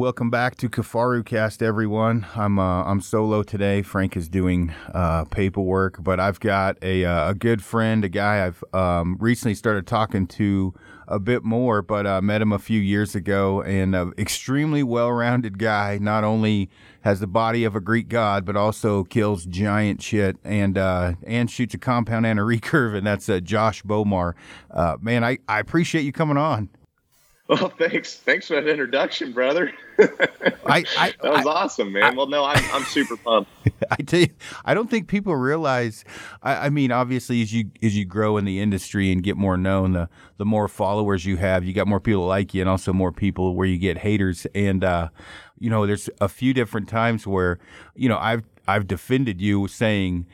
Welcome back to KefaruCast, everyone. I'm solo today. Frank is doing paperwork, but I've got a good friend, a guy I've recently started talking to a bit more, but met him a few years ago, and an extremely well-rounded guy. Not only has the body of a Greek god, but also kills giant shit and shoots a compound and a recurve, and that's Josh Bomar. Man, I appreciate you coming on. Well, thanks for that introduction, brother. That was awesome, man. I'm super pumped. I tell you, I don't think people realize. I mean, obviously, as you grow in the industry and get more known, the more followers you have, you got more people like you, and also more people where you get haters. And you know, there's a few different times where I've defended you saying,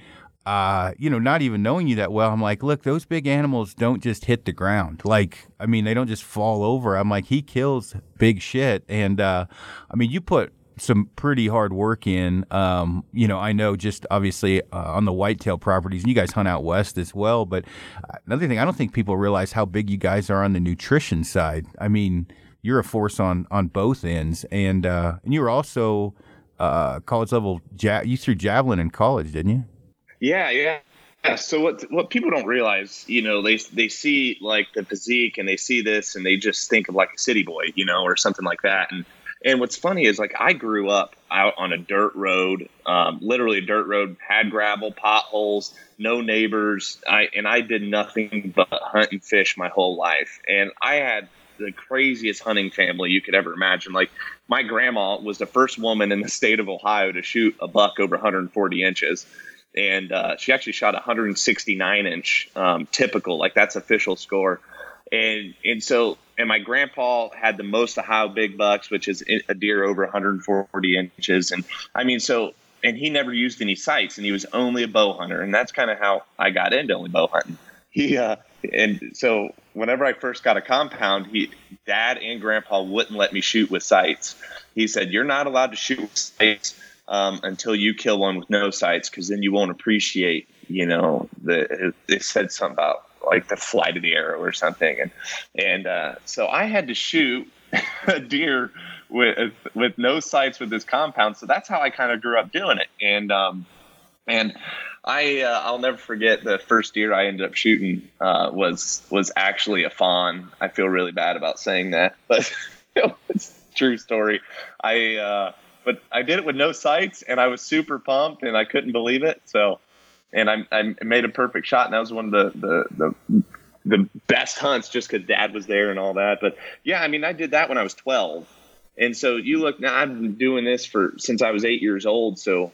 not even knowing you that well, I'm like, look, those big animals don't just hit the ground. Like, I mean, they don't just fall over. I'm like, he kills big shit. And, I mean, you put some pretty hard work in, I know just obviously on the whitetail properties, and you guys hunt out west as well. But another thing, I don't think people realize how big you guys are on the nutrition side. I mean, you're a force on both ends. And you were also college level, you threw javelin in college, didn't you? Yeah. So what people don't realize, they see like the physique and they see this and they just think of like a city boy, or something like that. And what's funny is like I grew up out on a dirt road, literally a dirt road, had gravel, potholes, no neighbors. I did nothing but hunt and fish my whole life. And I had the craziest hunting family you could ever imagine. Like my grandma was the first woman in the state of Ohio to shoot a buck over 140 inches. And she actually shot 169-inch, typical, like that's official score. And my grandpa had the most Ohio big bucks, which is a deer over 140 inches. And I mean, and he never used any sights, and he was only a bow hunter. And that's kind of how I got into only bow hunting. So whenever I first got a compound, Dad and Grandpa wouldn't let me shoot with sights. He said, "You're not allowed to shoot with sights until you kill one with no sights, because then you won't appreciate, it said something about like the flight of the arrow or something." So I had to shoot a deer with no sights with this compound. So that's how I kind of grew up doing it. And I'll never forget the first deer I ended up shooting was actually a fawn. I feel really bad about saying that, but it's a true story. But I did it with no sights, and I was super pumped, and I couldn't believe it. So, and I made a perfect shot, and that was one of the best hunts, just because Dad was there and all that. But yeah, I mean, I did that when I was 12, and so you look now. I've been doing this since I was 8 years old, so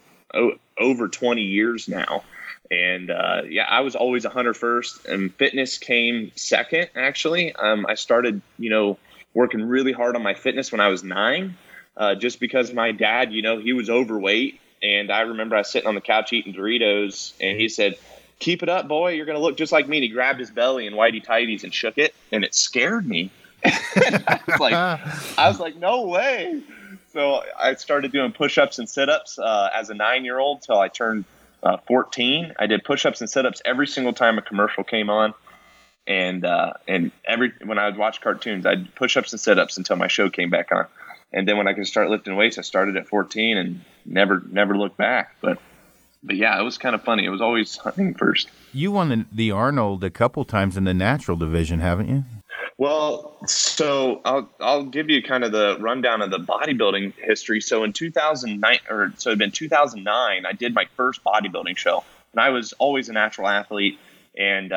over 20 years now. And I was always a hunter first, and fitness came second. Actually, I started working really hard on my fitness when I was 9. Just because my dad, he was overweight, and I remember I was sitting on the couch eating Doritos, and he said, "Keep it up, boy. You're going to look just like me." And he grabbed his belly in whitey tighties and shook it, and it scared me. I was like, no way. So I started doing push-ups and sit-ups as a 9-year-old till I turned 14. I did push-ups and sit-ups every single time a commercial came on. And when I would watch cartoons, I'd do push-ups and sit-ups until my show came back on. And then when I could start lifting weights, I started at 14 and never looked back. But yeah, it was kind of funny. It was always hunting first. You won the Arnold a couple times in the natural division, haven't you? Well, so I'll give you kind of the rundown of the bodybuilding history. So in 2009, or so it'd been 2009, I did my first bodybuilding show, and I was always a natural athlete. And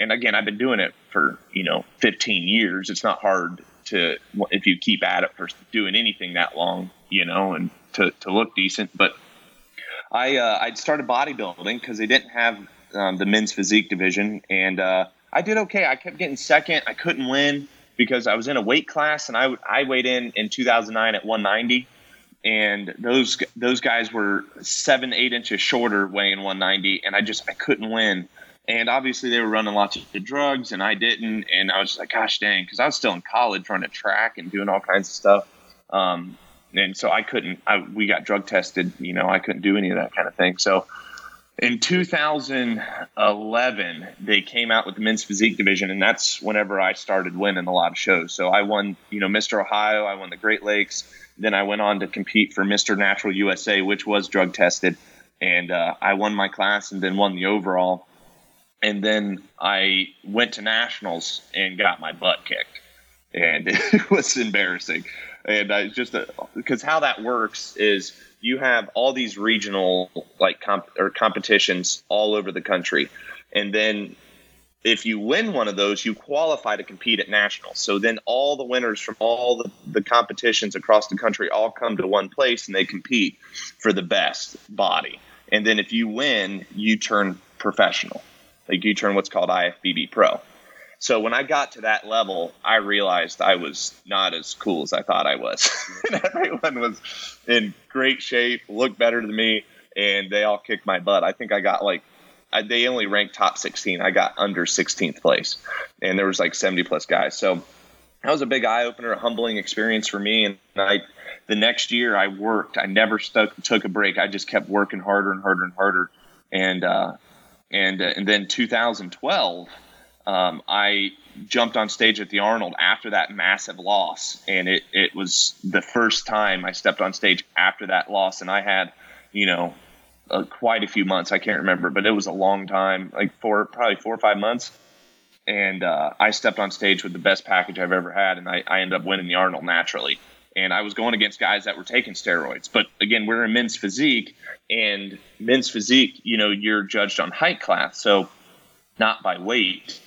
again, I've been doing it for 15 years. It's not hard if you keep at it for doing anything that long, and to look decent. But I'd started bodybuilding because they didn't have the men's physique division, and I did okay. I kept getting second. I couldn't win because I was in a weight class, and I weighed in 2009 at 190, and those guys were 7-8 inches shorter, weighing 190, and I couldn't win. And obviously they were running lots of drugs, and I didn't. And I was just like, gosh dang, because I was still in college running track and doing all kinds of stuff. And so we got drug tested. I couldn't do any of that kind of thing. So In 2011, they came out with the men's physique division, and that's whenever I started winning a lot of shows. So I won, Mr. Ohio, I won the Great Lakes. Then I went on to compete for Mr. Natural USA, which was drug tested. And I won my class and then won the overall. And then I went to nationals and got my butt kicked. And it was embarrassing. And I just, because how that works is you have all these regional competitions all over the country. And then if you win one of those, you qualify to compete at nationals. So then all the winners from all the competitions across the country all come to one place and they compete for the best body. And then if you win, you turn professional. Like you turn what's called IFBB Pro. So when I got to that level, I realized I was not as cool as I thought I was. And everyone was in great shape, looked better than me, and they all kicked my butt. I think I got they only ranked top 16. I got under 16th place, and there was 70 plus guys. So that was a big eye opener, a humbling experience for me. And the next year I worked. I never took a break. I just kept working harder and harder and harder. And then 2012. I jumped on stage at the Arnold after that massive loss, and it was the first time I stepped on stage after that loss, and I had, quite a few months. I can't remember, but it was a long time, probably 4 or 5 months, and I stepped on stage with the best package I've ever had, and I ended up winning the Arnold naturally. And I was going against guys that were taking steroids. But again, we're in men's physique, and men's physique, you're judged on height class, so not by weight.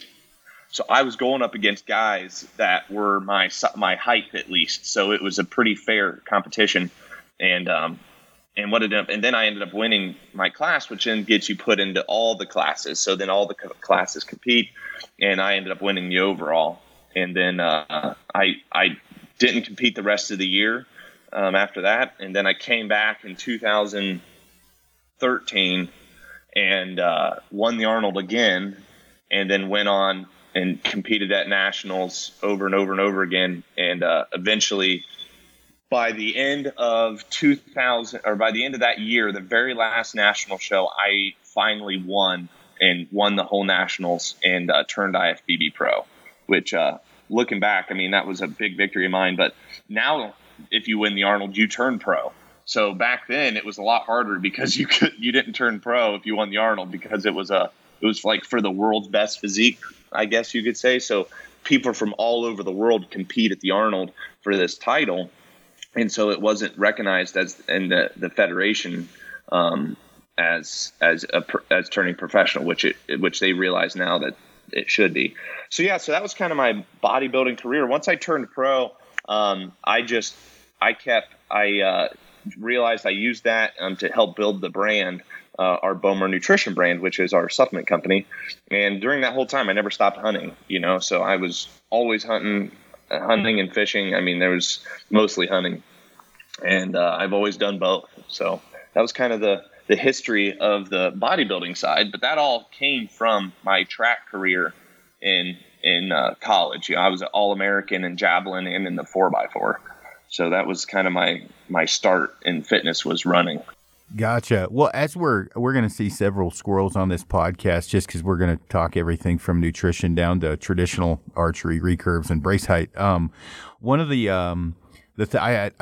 So I was going up against guys that were my height at least. So it was a pretty fair competition. And what ended up, and then I ended up winning my class, which then gets you put into all the classes. So then all the classes compete, and I ended up winning the overall. And then I didn't compete the rest of the year after that. And then I came back in 2013 and won the Arnold again, and then went on and competed at nationals over and over and over again. And eventually by the end of 2000, or by the end of that year, the very last national show, I finally won the whole nationals and turned IFBB Pro, which looking back, I mean, that was a big victory of mine. But now if you win the Arnold, you turn pro. So back then it was a lot harder because you didn't turn pro if you won the Arnold, because it was for the world's best physique, I guess you could say. So people from all over the world compete at the Arnold for this title. And so it wasn't recognized as in the federation as turning professional, which they realize now that it should be. So yeah, so that was kind of my bodybuilding career. Once I turned pro, I realized I used that to help build the brand, our Bomar Nutrition brand, which is our supplement company. And during that whole time, I never stopped hunting, so I was always hunting and fishing. I mean, there was mostly hunting, and I've always done both. So that was kind of the history of the bodybuilding side, but that all came from my track career in college. I was an All-American in javelin and in the 4x4. So that was kind of my start in fitness, was running. Gotcha. Well, as we're going to see several squirrels on this podcast, just because we're going to talk everything from nutrition down to traditional archery, recurves, and brace height. One of I had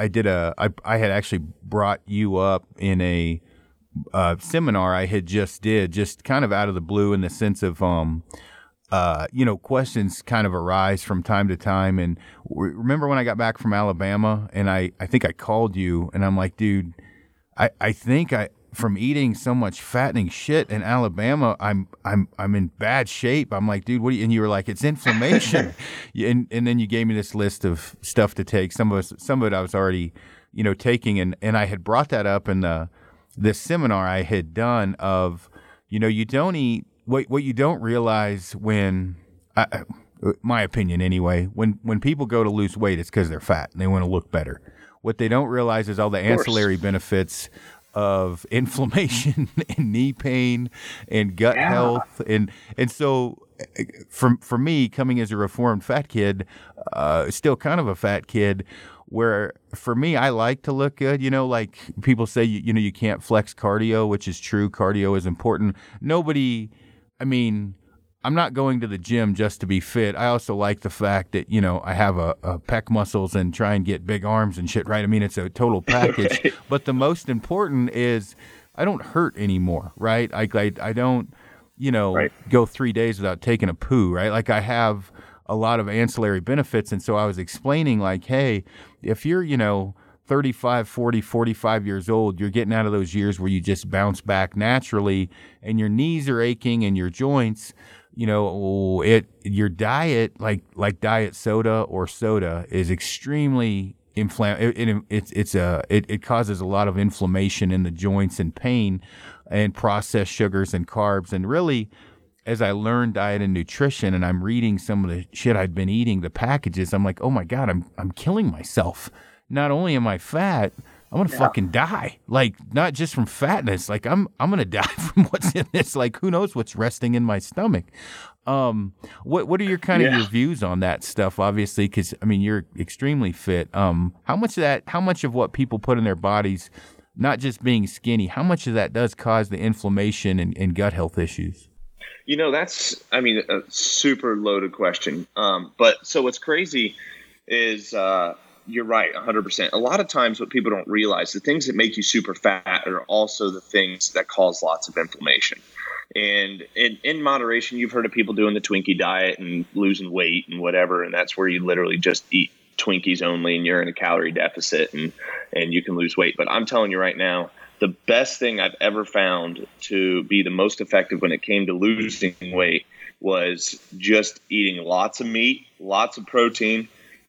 actually brought you up in a seminar I had just kind of out of the blue, in the sense of questions kind of arise from time to time. And remember when I got back from Alabama, and I think I called you, and I'm like, dude, I think from eating so much fattening shit in Alabama, I'm in bad shape. I'm like, dude, what do you, and you were like, it's inflammation. and then you gave me this list of stuff to take. Some of it I was already, taking, and I had brought that up in this seminar I had done of, you don't eat, what you don't realize when, my opinion anyway, when people go to lose weight, it's because they're fat and they want to look better. What they don't realize is all the ancillary benefits of inflammation and knee pain and gut health. And so for me, coming as a reformed fat kid, still kind of a fat kid, where for me, I like to look good. You know, like people say, you know, you can't flex cardio, which is true. Cardio is important. I'm not going to the gym just to be fit. I also like the fact that, you know, I have a pec muscles and try and get big arms and shit, right? I mean, it's a total package. Right. But the most important is I don't hurt anymore, right? I don't, you know, right, go 3 days without taking a poo, right? Like I have a lot of ancillary benefits. And so I was explaining like, hey, if you're, you know, 35, 40, 45 years old, you're getting out of those years where you just bounce back naturally and your knees are aching and your joints, you know, your diet, like diet soda or soda is extremely it causes a lot of inflammation in the joints and pain, and processed sugars and carbs. And really, as I learned diet and nutrition and I'm reading some of the shit I'd been eating, the packages, I'm like, oh my God, I'm killing myself. Not only am I fat, I'm going to fucking die. Like, not just from fatness. Like I'm going to die from what's in this. Like, who knows what's resting in my stomach? What are your kind of your views on that stuff? Obviously, cause I mean, you're extremely fit. How much of what people put in their bodies, not just being skinny, how much of that does cause the inflammation and gut health issues? You know, that's, I mean, a super loaded question. But so what's crazy is, you're right, 100%. A lot of times what people don't realize, the things that make you super fat are also the things that cause lots of inflammation. And in moderation, you've heard of people doing the Twinkie diet and losing weight and whatever, and that's where you literally just eat Twinkies only and you're in a calorie deficit and you can lose weight. But I'm telling you right now, the best thing I've ever found to be the most effective when it came to losing weight was just eating lots of meat, lots of protein,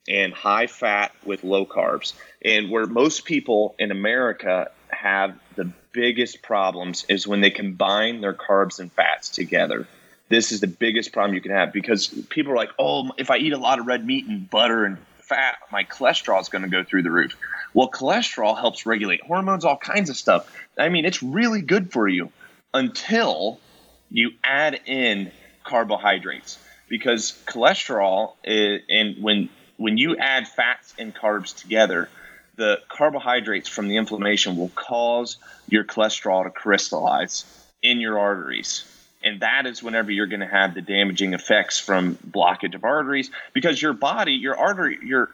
and high fat with low carbs. And where most people in America have the biggest problems is when they combine their carbs and fats together. This is the biggest problem you can have because people are like, oh, if I eat a lot of red meat and butter and fat, my cholesterol is going to go through the roof. Well, cholesterol helps regulate hormones, all kinds of stuff. I mean, it's really good for you until you add in carbohydrates, because cholesterol is, and when you add fats and carbs together, the carbohydrates from the inflammation will cause your cholesterol to crystallize in your arteries. And that is whenever you're going to have the damaging effects from blockage of arteries, because your body, your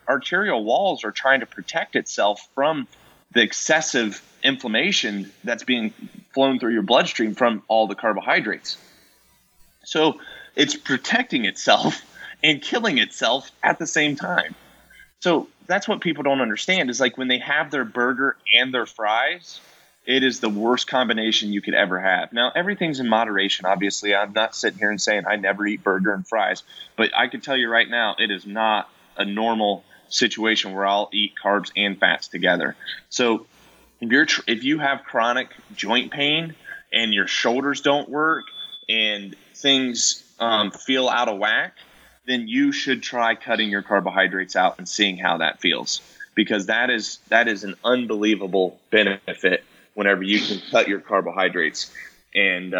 arterial walls are trying to protect itself from the excessive inflammation that's being flown through your bloodstream from all the carbohydrates. So it's protecting itself and killing itself at the same time. So that's what people don't understand is like when they have their burger and their fries, it is the worst combination you could ever have. Now, everything's in moderation. Obviously, I'm not sitting here and saying I never eat burger and fries, but I can tell you right now, it is not a normal situation where I'll eat carbs and fats together. So if you have chronic joint pain and your shoulders don't work and things feel out of whack, then you should try cutting your carbohydrates out and seeing how that feels, because that is an unbelievable benefit whenever you can cut your carbohydrates and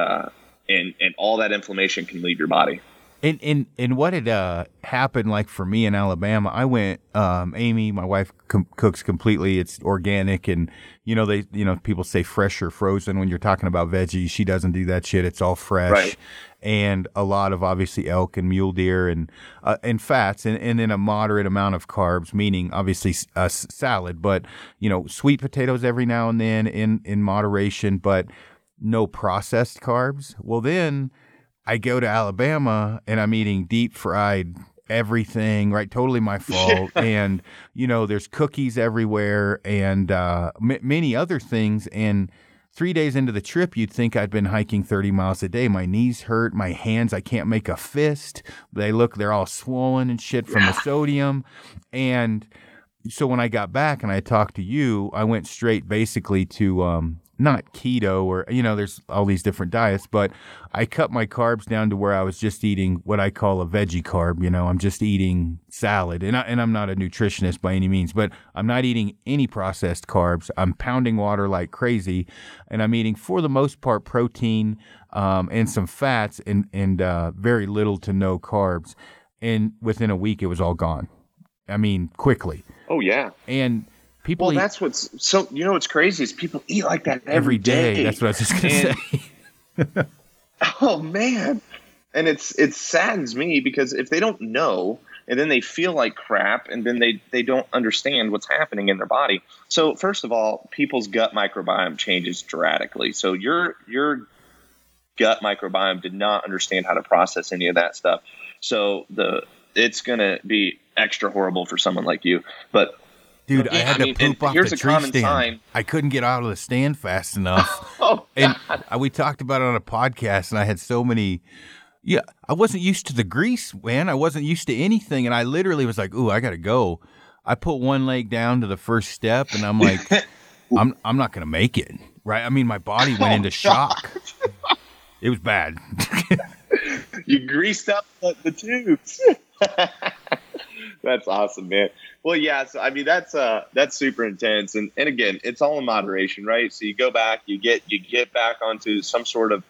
all that inflammation can leave your body. And what had happened, like for me in Alabama, I went, Amy, my wife cooks completely. It's organic. And, you know, people say fresh or frozen when you're talking about veggies. She doesn't do that shit. It's all fresh. Right. And a lot of obviously elk and mule deer and fats, and then a moderate amount of carbs, meaning obviously a salad, but, you know, sweet potatoes every now and then in moderation, but no processed carbs. Well, then I go to Alabama and I'm eating deep fried everything, right? Totally my fault. And, you know, there's cookies everywhere and many other things. And 3 days into the trip, you'd think I'd been hiking 30 miles a day. My knees hurt, my hands, I can't make a fist. They're all swollen and shit from the sodium. And so when I got back and I talked to you, I went straight basically to not keto or, you know, there's all these different diets, but I cut my carbs down to where I was just eating what I call a veggie carb. You know, I'm just eating salad, and I'm not a nutritionist by any means, but I'm not eating any processed carbs. I'm pounding water like crazy, and I'm eating for the most part protein and some fats and very little to no carbs. And within a week, it was all gone. I mean, quickly. Oh, yeah. And people that's what's so, you know, what's crazy is people eat like that every day. That's what I was just going to say. Oh, man. And it saddens me because if they don't know and then they feel like crap and then they don't understand what's happening in their body. So first of all, people's gut microbiome changes dramatically. So your gut microbiome did not understand how to process any of that stuff. So it's going to be extra horrible for someone like you. But dude, yeah, I had to poop off the tree stand. I couldn't get out of the stand fast enough. We talked about it on a podcast, and I had so many. Yeah, I wasn't used to the grease, man. I wasn't used to anything, and I literally was like, "Ooh, I gotta go." I put one leg down to the first step, and I'm like, "I'm not gonna make it." Right? I mean, my body went into shock. It was bad. You greased up the tubes. That's awesome, man. Well, yeah, so I mean that's super intense, and again, it's all in moderation, right? So you go back, you get back onto some sort of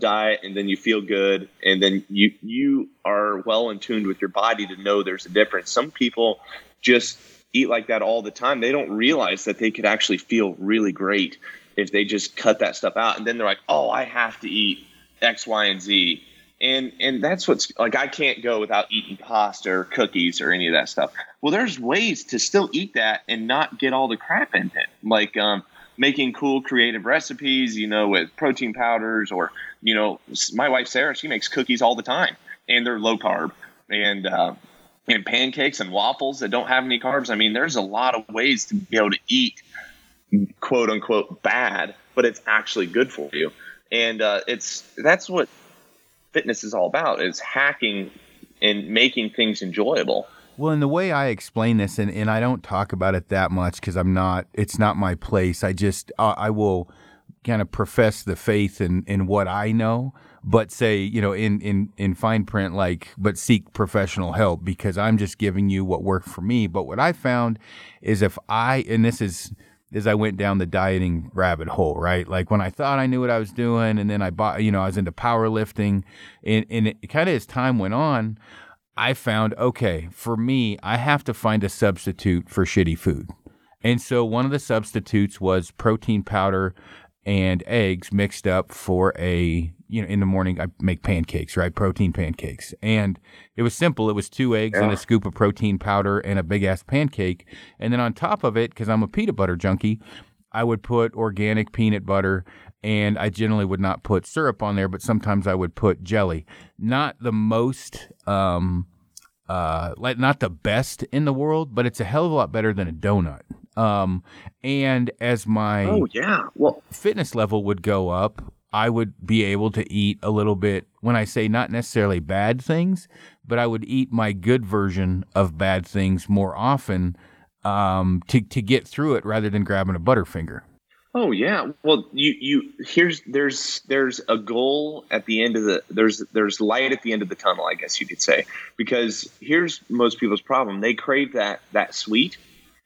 diet, and then you feel good, and then you are well in tune with your body to know there's a difference. Some people just eat like that all the time. They don't realize that they could actually feel really great if they just cut that stuff out, and then they're like, oh, I have to eat X, Y, and Z. And that's what's like, I can't go without eating pasta or cookies or any of that stuff. Well, there's ways to still eat that and not get all the crap in it. Like, making cool creative recipes, you know, with protein powders or, you know, my wife, Sarah, she makes cookies all the time and they're low carb and pancakes and waffles that don't have any carbs. I mean, there's a lot of ways to be able to eat quote unquote bad, but it's actually good for you. And, that's what fitness is all about, is hacking and making things enjoyable. Well, and the way I explain this, and I don't talk about it that much because it's not my place. I just, I will kind of profess the faith in what I know, but say, you know, in fine print, like, but seek professional help, because I'm just giving you what worked for me. But what I found is as I went down the dieting rabbit hole, right? Like when I thought I knew what I was doing, and then I was into powerlifting, and it kind of, as time went on, I found, okay, for me, I have to find a substitute for shitty food. And so one of the substitutes was protein powder and eggs mixed up for in the morning I make pancakes, right? Protein pancakes. And it was simple. It was 2 eggs and a scoop of protein powder and a big ass pancake. And then on top of it, because I'm a peanut butter junkie, I would put organic peanut butter, and I generally would not put syrup on there, but sometimes I would put jelly. Not the most, not the best in the world, but it's a hell of a lot better than a donut. And as my fitness level would go up, I would be able to eat a little bit, when I say not necessarily bad things, but I would eat my good version of bad things more often to get through it rather than grabbing a Butterfinger. Oh yeah. Well, there's a goal at the end of there's light at the end of the tunnel, I guess you could say, because here's most people's problem. They crave that sweet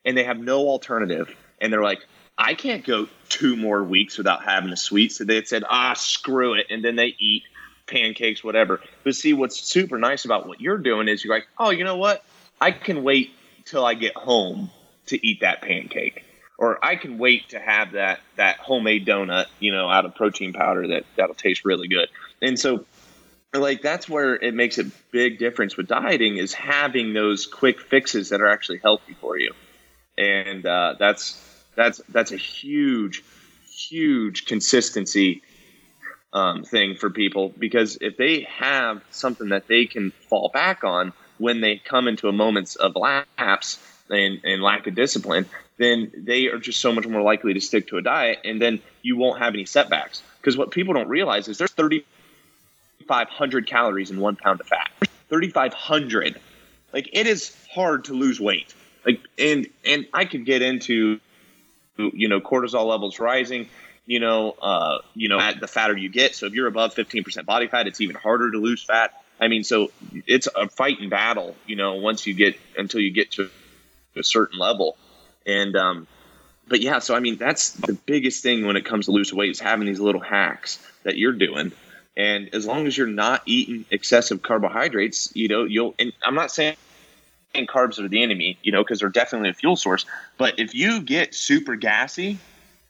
and they have no alternative. And they're like, I can't go 2 more weeks without having a sweet. So they said, screw it. And then they eat pancakes, whatever. But see, what's super nice about what you're doing is you're like, oh, you know what? I can wait till I get home to eat that pancake. Or I can wait to have that homemade donut, you know, out of protein powder that'll taste really good. And so, like, that's where it makes a big difference with dieting, is having those quick fixes that are actually healthy for you. And that's a huge, huge consistency thing for people, because if they have something that they can fall back on when they come into a moments of lapse and lack of discipline, then they are just so much more likely to stick to a diet, and then you won't have any setbacks. Because what people don't realize is there's 3,500 calories in 1 pound of fat. 3,500. Like, it is hard to lose weight. Like, and I could get into, you know, cortisol levels rising at the fatter you get. So if you're above 15% body fat, it's even harder to lose fat. I mean, so it's a fight and battle, until you get to a certain level. And, but yeah, so I mean, that's the biggest thing when it comes to lose weight is having these little hacks that you're doing. And as long as you're not eating excessive carbohydrates, and I'm not saying carbs are the enemy, because they're definitely a fuel source. But if you get super gassy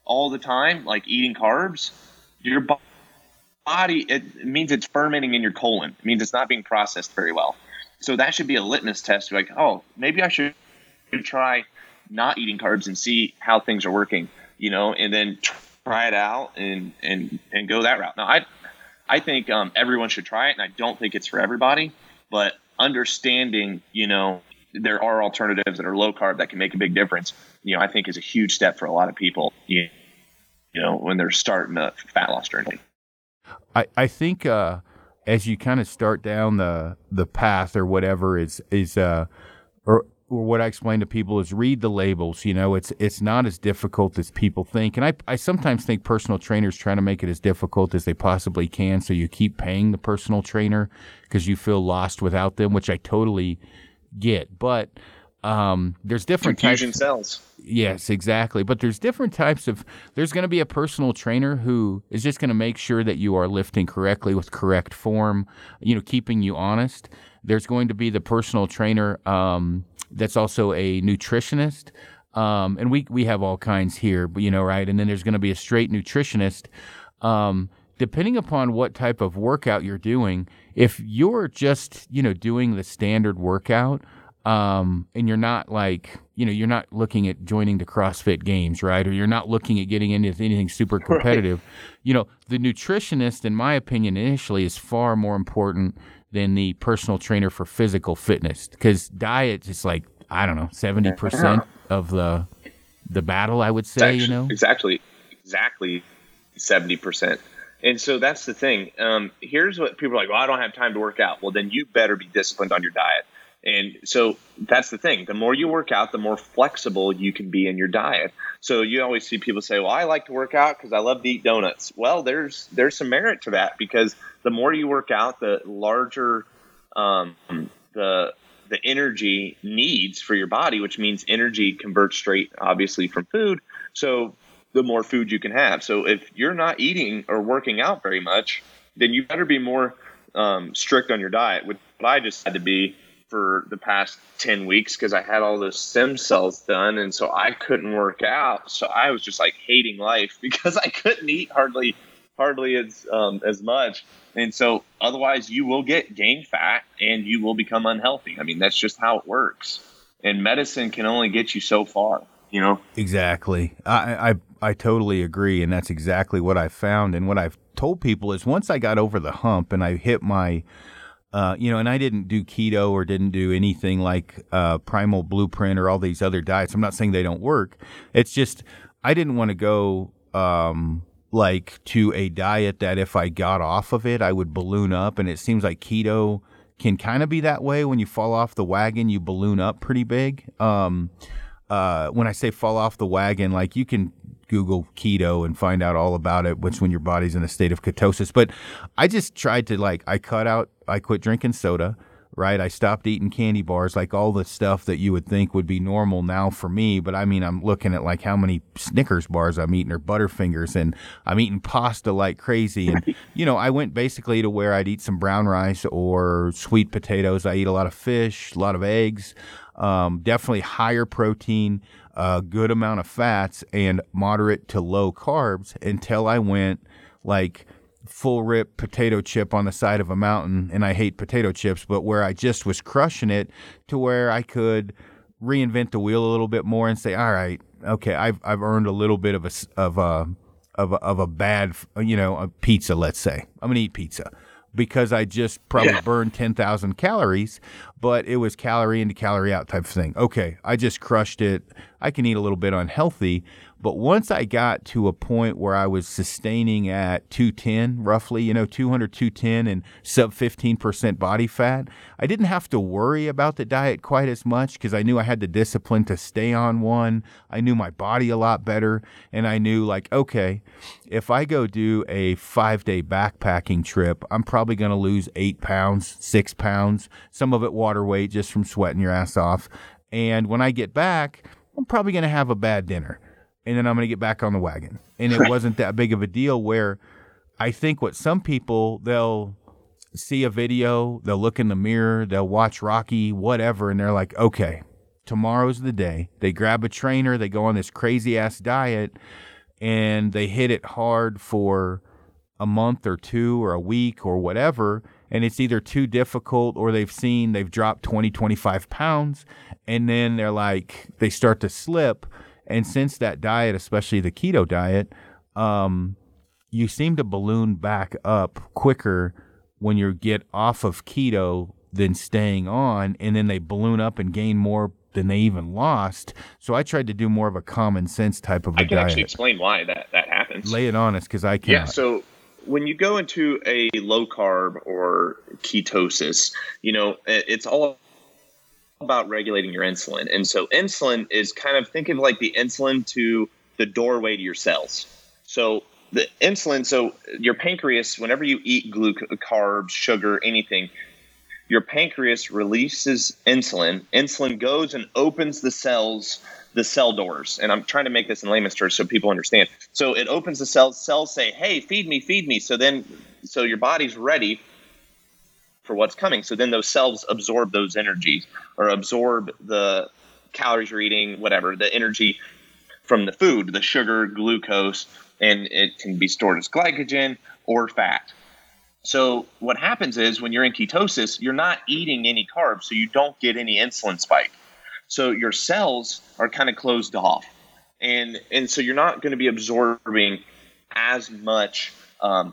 all the time, like eating carbs, your body, it means it's fermenting in your colon. It means it's not being processed very well. So that should be a litmus test. Like, oh, maybe I should try not eating carbs and see how things are working, and then try it out and go that route. Now, I think everyone should try it, and I don't think it's for everybody. But understanding, there are alternatives that are low carb that can make a big difference. I think is a huge step for a lot of people. When they're starting a fat loss journey. I think as you kind of start down the path or whatever or what I explain to people is read the labels. It's not as difficult as people think. And I sometimes think personal trainers try to make it as difficult as they possibly can. So you keep paying the personal trainer because you feel lost without them, which I totally get. But there's different confusion types. Cells. Yes, exactly. But there's different types of – there's going to be a personal trainer who is just going to make sure that you are lifting correctly with correct form, keeping you honest. There's going to be the personal trainer that's also a nutritionist. And we have all kinds here, right? And then there's going to be a straight nutritionist. Depending upon what type of workout you're doing, if you're just, doing the standard workout and you're not you're not looking at joining the CrossFit Games, right? Or you're not looking at getting into anything super competitive. Right. The nutritionist, in my opinion, initially is far more important than the personal trainer for physical fitness, because diet is 70% of the battle, I would say. Exactly 70%. And so that's the thing. Here's what people are like, well, I don't have time to work out. Well, then you better be disciplined on your diet. And so that's the thing. The more you work out, the more flexible you can be in your diet. So you always see people say, well, I like to work out because I love to eat donuts. Well, there's some merit to that, because the more you work out, the larger the energy needs for your body, which means energy converts straight, obviously, from food. So the more food you can have. So if you're not eating or working out very much, then you better be more strict on your diet, which I just had to be for the past 10 weeks because I had all those stem cells done, and so I couldn't work out. So I was just hating life because I couldn't eat hardly as much. And so otherwise you will gain fat and you will become unhealthy. I mean, that's just how it works. And medicine can only get you so far, Exactly. I totally agree. And that's exactly what I found. And what I've told people is once I got over the hump and I hit my and I didn't do keto or didn't do anything like Primal Blueprint or all these other diets. I'm not saying they don't work. It's just I didn't want to go to a diet that if I got off of it, I would balloon up. And it seems like keto can kind of be that way. When you fall off the wagon, you balloon up pretty big. When I say fall off the wagon, you can Google keto and find out all about it, which when your body's in a state of ketosis. But I just tried to I quit drinking soda, right? I stopped eating candy bars, all the stuff that you would think would be normal now for me. But I mean, I'm looking at how many Snickers bars I'm eating or Butterfingers, and I'm eating pasta like crazy. And, I went basically to where I'd eat some brown rice or sweet potatoes. I eat a lot of fish, a lot of eggs, definitely higher protein, a good amount of fats, and moderate to low carbs until I went full rip potato chip on the side of a mountain. And I hate potato chips, but where I just was crushing it to where I could reinvent the wheel a little bit more and say, all right, okay, I've earned a little bit of a bad, a pizza, let's say. I'm going to eat pizza because I just probably burned 10,000 calories. but it was calorie in to calorie out type of thing. Okay, I just crushed it. I can eat a little bit unhealthy. But once I got to a point where I was sustaining at 210 roughly, 200, 210 and sub 15% body fat, I didn't have to worry about the diet quite as much because I knew I had the discipline to stay on one. I knew my body a lot better. And I knew okay, if I go do a 5-day backpacking trip, I'm probably going to lose 8 pounds, 6 pounds, some of it water weight just from sweating your ass off. And when I get back, I'm probably going to have a bad dinner. And then I'm going to get back on the wagon. And it wasn't that big of a deal, where I think what some people, they'll see a video, they'll look in the mirror, they'll watch Rocky, whatever, and they're like, okay, tomorrow's the day. They grab a trainer, they go on this crazy-ass diet, and they hit it hard for a month or two or a week or whatever, and it's either too difficult or they've dropped 20, 25 pounds, and then they're like, they start to slip. And since that diet, especially the keto diet, you seem to balloon back up quicker when you get off of keto than staying on, and then they balloon up and gain more than they even lost. So I tried to do more of a common sense type of a diet. I can actually explain why that happens. Lay it on us, because I can't. Yeah, so when you go into a low carb or ketosis, it's all about regulating your insulin. And so insulin is kind of, think of like the insulin to the doorway to your cells. So the insulin, so your pancreas, whenever you eat carbs, sugar, anything, your pancreas releases insulin. Insulin goes and opens the cells, the cell doors. And I'm trying to make this in layman's terms so people understand. So it opens the cells. Cells say, hey, feed me. So your body's ready for what's coming. So then those cells absorb those energies, or absorb the calories you're eating, whatever, the energy from the food, the sugar, glucose, and it can be stored as glycogen or fat. So what happens is when you're in ketosis, you're not eating any carbs, so you don't get any insulin spike. So your cells are kind of closed off. And so you're not going to be absorbing as much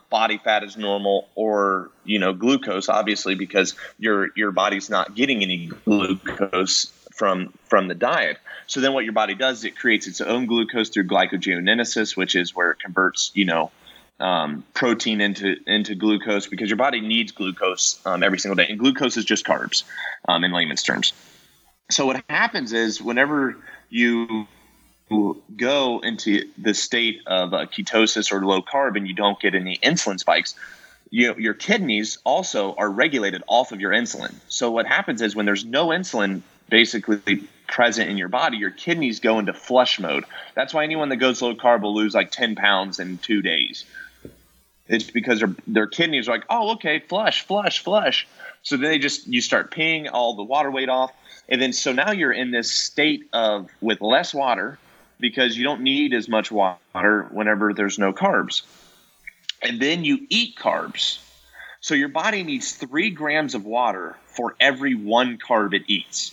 body fat is normal, or glucose, obviously, because your body's not getting any glucose from the diet. So then what your body does is it creates its own glucose through glycogenesis, which is where it converts protein into glucose, because your body needs glucose every single day, and glucose is just carbs in layman's terms. So what happens is whenever you go into the state of ketosis or low carb and you don't get any insulin spikes, your kidneys also are regulated off of your insulin. So what happens is when there's no insulin basically present in your body, your kidneys go into flush mode. That's why anyone that goes low carb will lose like 10 pounds in 2 days. It's because their kidneys are like, oh, okay, flush, flush, flush. So then you start peeing all the water weight off. And then so now you're in this state of with less water, because you don't need as much water whenever there's no carbs. And then you eat carbs. So your body needs 3 grams of water for every one carb it eats.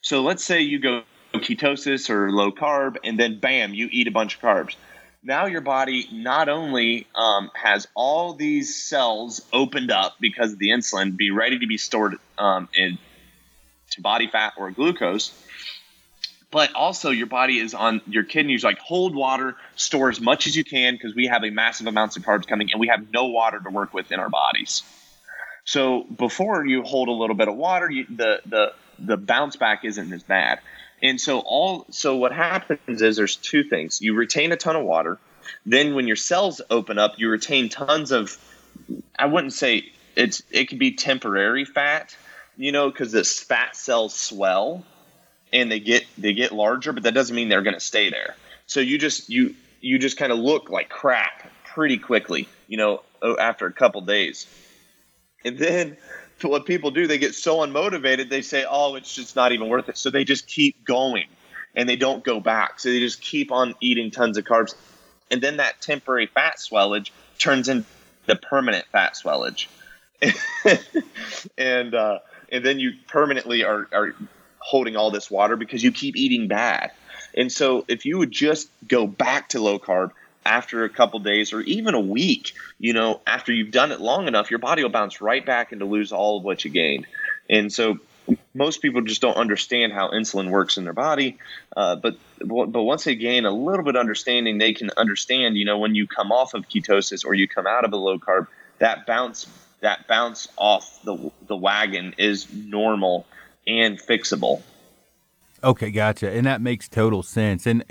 So let's say you go ketosis or low carb, and then bam, you eat a bunch of carbs. Now your body not only has all these cells opened up because of the insulin, be ready to be stored into body fat or glucose, but also your body is on your kidneys, like hold water, store as much as you can, because we have a massive amounts of carbs coming and we have no water to work with in our bodies. So before you hold a little bit of water, the bounce back isn't as bad. And so what happens is there's two things. You retain a ton of water. Then when your cells open up, you retain tons of, I wouldn't say it could be temporary fat, because the fat cells swell and they get larger, but that doesn't mean they're going to stay there. So you just kind of look like crap pretty quickly, after a couple days. And then what people do, they get so unmotivated, they say, oh, it's just not even worth it. So they just keep going and they don't go back. So they just keep on eating tons of carbs. And then that temporary fat swellage turns into permanent fat swellage. And then you permanently are holding all this water because you keep eating bad. And so if you would just go back to low carb after a couple days or even a week, after you've done it long enough, your body will bounce right back and to lose all of what you gained. And so most people just don't understand how insulin works in their body. But once they gain a little bit of understanding, they can understand, you know, when you come off of ketosis or you come out of a low carb, that bounce off the wagon is normal and fixable. Okay, gotcha. And that makes total sense. And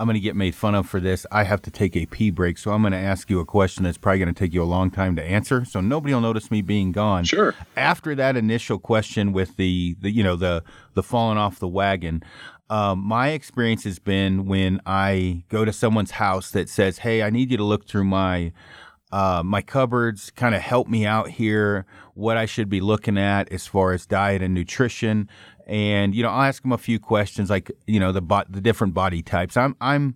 I'm going to get made fun of for this. I have to take a pee break, so I'm going to ask you a question that's probably going to take you a long time to answer, so nobody will notice me being gone. Sure. After that initial question with the falling off the wagon, my experience has been when I go to someone's house that says, hey, I need you to look through my cupboards, kind of help me out here, what I should be looking at as far as diet and nutrition. And, you know, I'll ask them a few questions like, you know, the different body types. And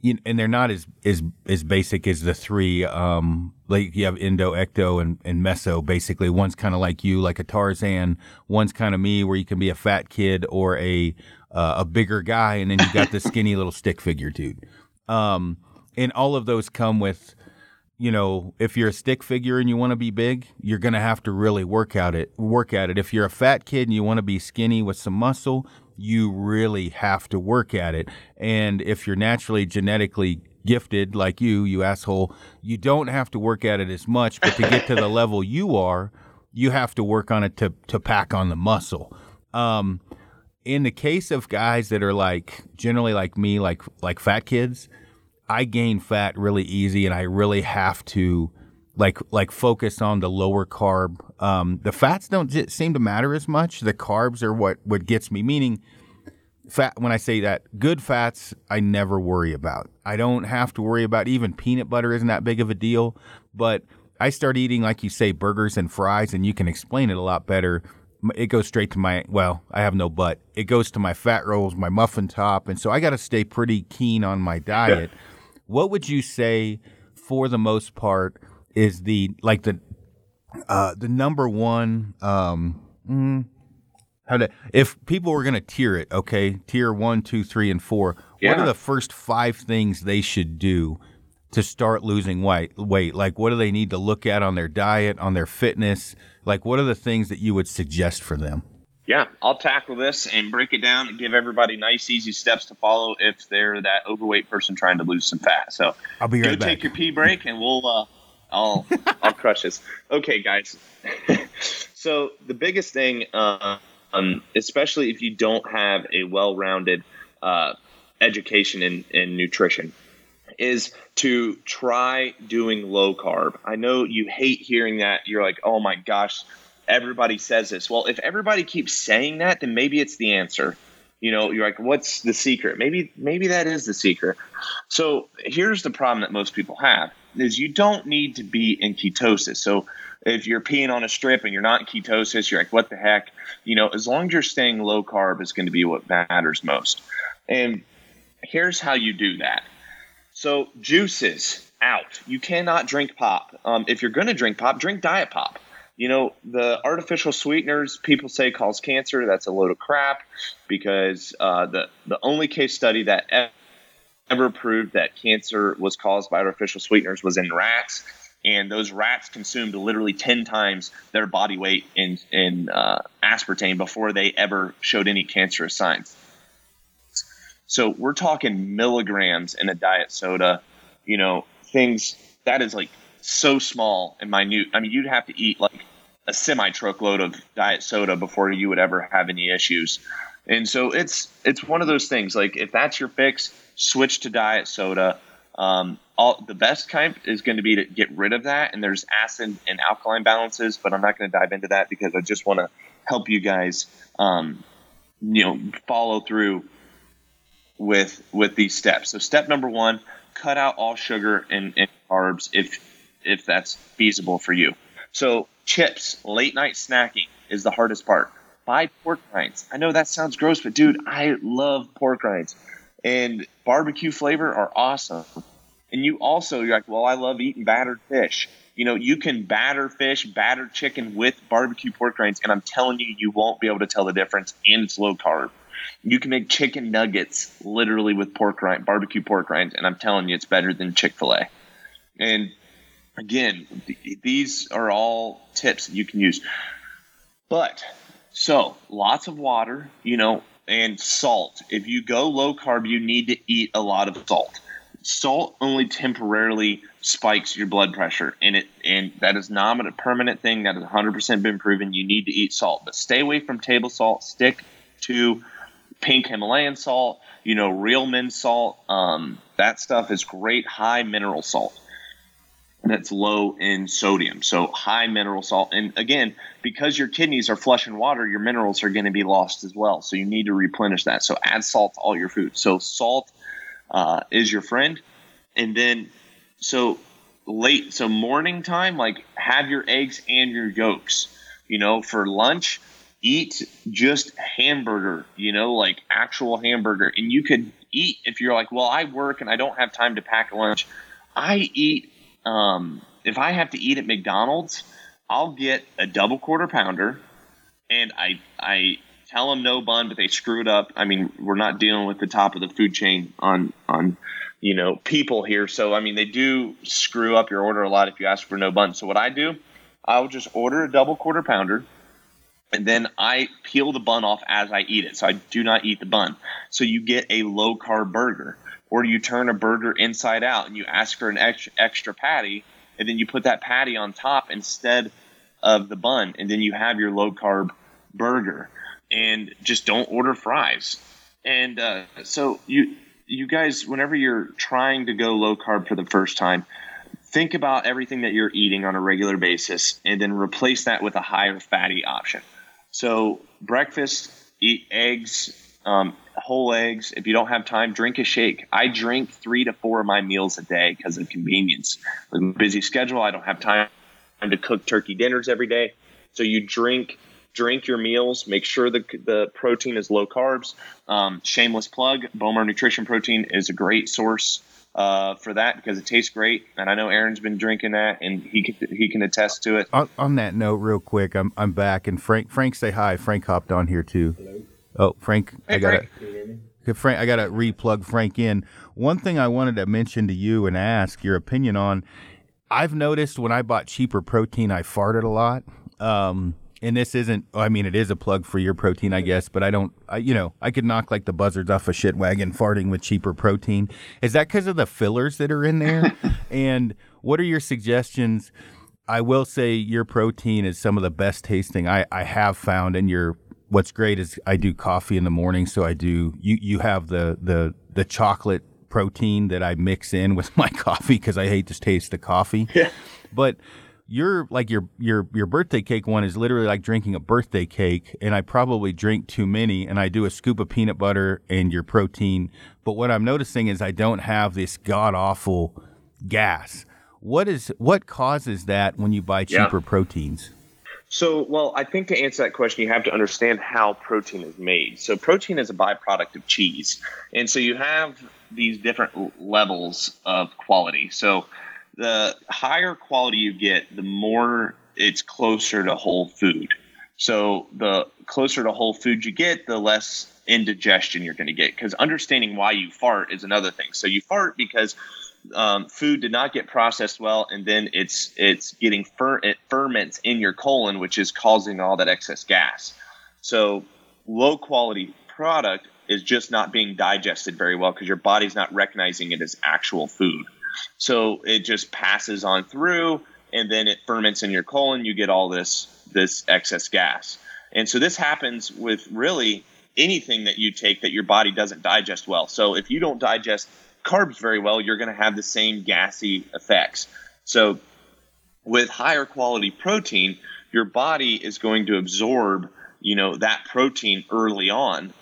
they're not as basic as the three. Like you have endo, ecto, and meso, basically. One's kind of like you, like a Tarzan. One's kind of me, where you can be a fat kid or a bigger guy. And then you got the skinny little stick figure dude. And all of those come with, you know, if you're a stick figure and you want to be big, you're going to have to really work at it. If you're a fat kid and you want to be skinny with some muscle, you really have to work at it. And if you're naturally genetically gifted like you asshole, you don't have to work at it as much. But to get to the level you are, you have to work on it to pack on the muscle. In the case of guys that are like generally like me, like fat kids, I gain fat really easy, and I really have to like focus on the lower carb. The fats don't seem to matter as much. The carbs are what gets me, meaning fat. When I say that, good fats, I never worry about. I don't have to worry about, even peanut butter isn't that big of a deal, but I start eating, like you say, burgers and fries, and you can explain it a lot better. It goes straight to it goes to my fat rolls, my muffin top. And so I got to stay pretty keen on my diet. Yeah. What would you say, for the most part, is the number one? If people were going to tier it, okay, tier 1, 2, 3, and 4. Yeah. What are the first 5 things they should do to start losing weight? Like, what do they need to look at on their diet, on their fitness? Like, what are the things that you would suggest for them? Yeah, I'll tackle this and break it down and give everybody nice, easy steps to follow if they're that overweight person trying to lose some fat. So I'll be right back. Take your pee break, and we'll I'll crush this. Okay, guys. So the biggest thing, especially if you don't have a well-rounded education in nutrition, is to try doing low carb. I know you hate hearing that. You're like, oh my gosh, everybody says this. Well, if everybody keeps saying that, then maybe it's the answer. You know, you're like, what's the secret? Maybe that is the secret. So here's the problem that most people have is you don't need to be in ketosis. So if you're peeing on a strip and you're not in ketosis, you're like, what the heck? You know, as long as you're staying low carb is going to be what matters most. And here's how you do that. So juices out. You cannot drink pop. If you're going to drink pop, drink diet pop. You know, the artificial sweeteners people say cause cancer. That's a load of crap because the only case study that ever proved that cancer was caused by artificial sweeteners was in rats, and those rats consumed literally 10 times their body weight in aspartame before they ever showed any cancerous signs. So we're talking milligrams in a diet soda, you know, things that is like so small and minute. I mean, you'd have to eat like a semi-truckload of diet soda before you would ever have any issues. And so it's one of those things, like if that's your fix, switch to diet soda. The best kind is going to be to get rid of that. And there's acid and alkaline balances, but I'm not going to dive into that because I just want to help you guys, you know, follow through with these steps. So step number 1, cut out all sugar and carbs if that's feasible for you. So chips, late night snacking is the hardest part. Buy pork rinds. I know that sounds gross, but dude, I love pork rinds. And barbecue flavor are awesome. And you're like, well, I love eating battered fish. You know, you can batter fish, batter chicken with barbecue pork rinds, and I'm telling you, you won't be able to tell the difference, and it's low carb. You can make chicken nuggets literally with barbecue pork rinds, and I'm telling you, it's better than Chick-fil-A. And again, these are all tips that you can use. But So lots of water, and salt. If you go low carb, you need to eat a lot of salt. Salt only temporarily spikes your blood pressure, and that is not a permanent thing. That has 100% been proven. You need to eat salt, but stay away from table salt. Stick to pink Himalayan salt, real men's salt. That stuff is great, high mineral salt. That's low in sodium, so high mineral salt. And again, because your kidneys are flush and water, your minerals are going to be lost as well. So you need to replenish that. So add salt to all your food. So salt is your friend. And then so morning time, like have your eggs and your yolks. For lunch, eat just hamburger, like actual hamburger. And you could eat, if you're like, well, I work and I don't have time to pack lunch. I eat. If I have to eat at McDonald's, I'll get a double quarter pounder, and I tell them no bun, but they screw it up. I mean, we're not dealing with the top of the food chain on people here. So, I mean, they do screw up your order a lot if you ask for no bun. So what I do, I'll just order a double quarter pounder, and then I peel the bun off as I eat it. So I do not eat the bun. So you get a low carb burger. Or you turn a burger inside out and you ask for an extra patty, and then you put that patty on top instead of the bun, and then you have your low-carb burger. And just don't order fries. And so you guys, whenever you're trying to go low-carb for the first time, think about everything that you're eating on a regular basis and then replace that with a higher fatty option. So breakfast, eat eggs, whole eggs. If you don't have time, drink a shake. I drink 3 to 4 of my meals a day because of convenience. With my busy schedule, I don't have time to cook turkey dinners every day. So you drink your meals. Make sure the protein is low carbs. Shameless plug, Bomar Nutrition protein is a great source for that because it tastes great. And I know Aaron's been drinking that, and he can attest to it. On that note, real quick, I'm back, and Frank, say hi. Frank hopped on here too. Hello. Oh, Frank, hey, I gotta replug Frank in. One thing I wanted to mention to you and ask your opinion on, I've noticed when I bought cheaper protein, I farted a lot. And this isn't, it is a plug for your protein, I guess, but I could knock like the buzzards off a shit wagon farting with cheaper protein. Is that because of the fillers that are in there? And what are your suggestions? I will say your protein is some of the best tasting I have found in your. What's great is I do coffee in the morning, so I do. You have the chocolate protein that I mix in with my coffee because I hate to taste the coffee. Yeah. But your birthday cake one is literally like drinking a birthday cake, and I probably drink too many, and I do a scoop of peanut butter and your protein. But what I'm noticing is I don't have this god awful gas. What causes that when you buy cheaper proteins? So, I think to answer that question, you have to understand how protein is made. So protein is a byproduct of cheese. And so you have these different levels of quality. So the higher quality you get, the more it's closer to whole food. So the closer to whole food you get, the less indigestion you're going to get. Because understanding why you fart is another thing. So you fart because food did not get processed well, and then it's getting it ferments in your colon, which is causing all that excess gas. So low quality product is just not being digested very well because your body's not recognizing it as actual food. So it just passes on through, and then it ferments in your colon. You get all this excess gas, and so this happens with really anything that you take that your body doesn't digest well. So if you don't digest carbs very well, you're going to have the same gassy effects. So with higher quality protein, your body is going to absorb, that protein early on,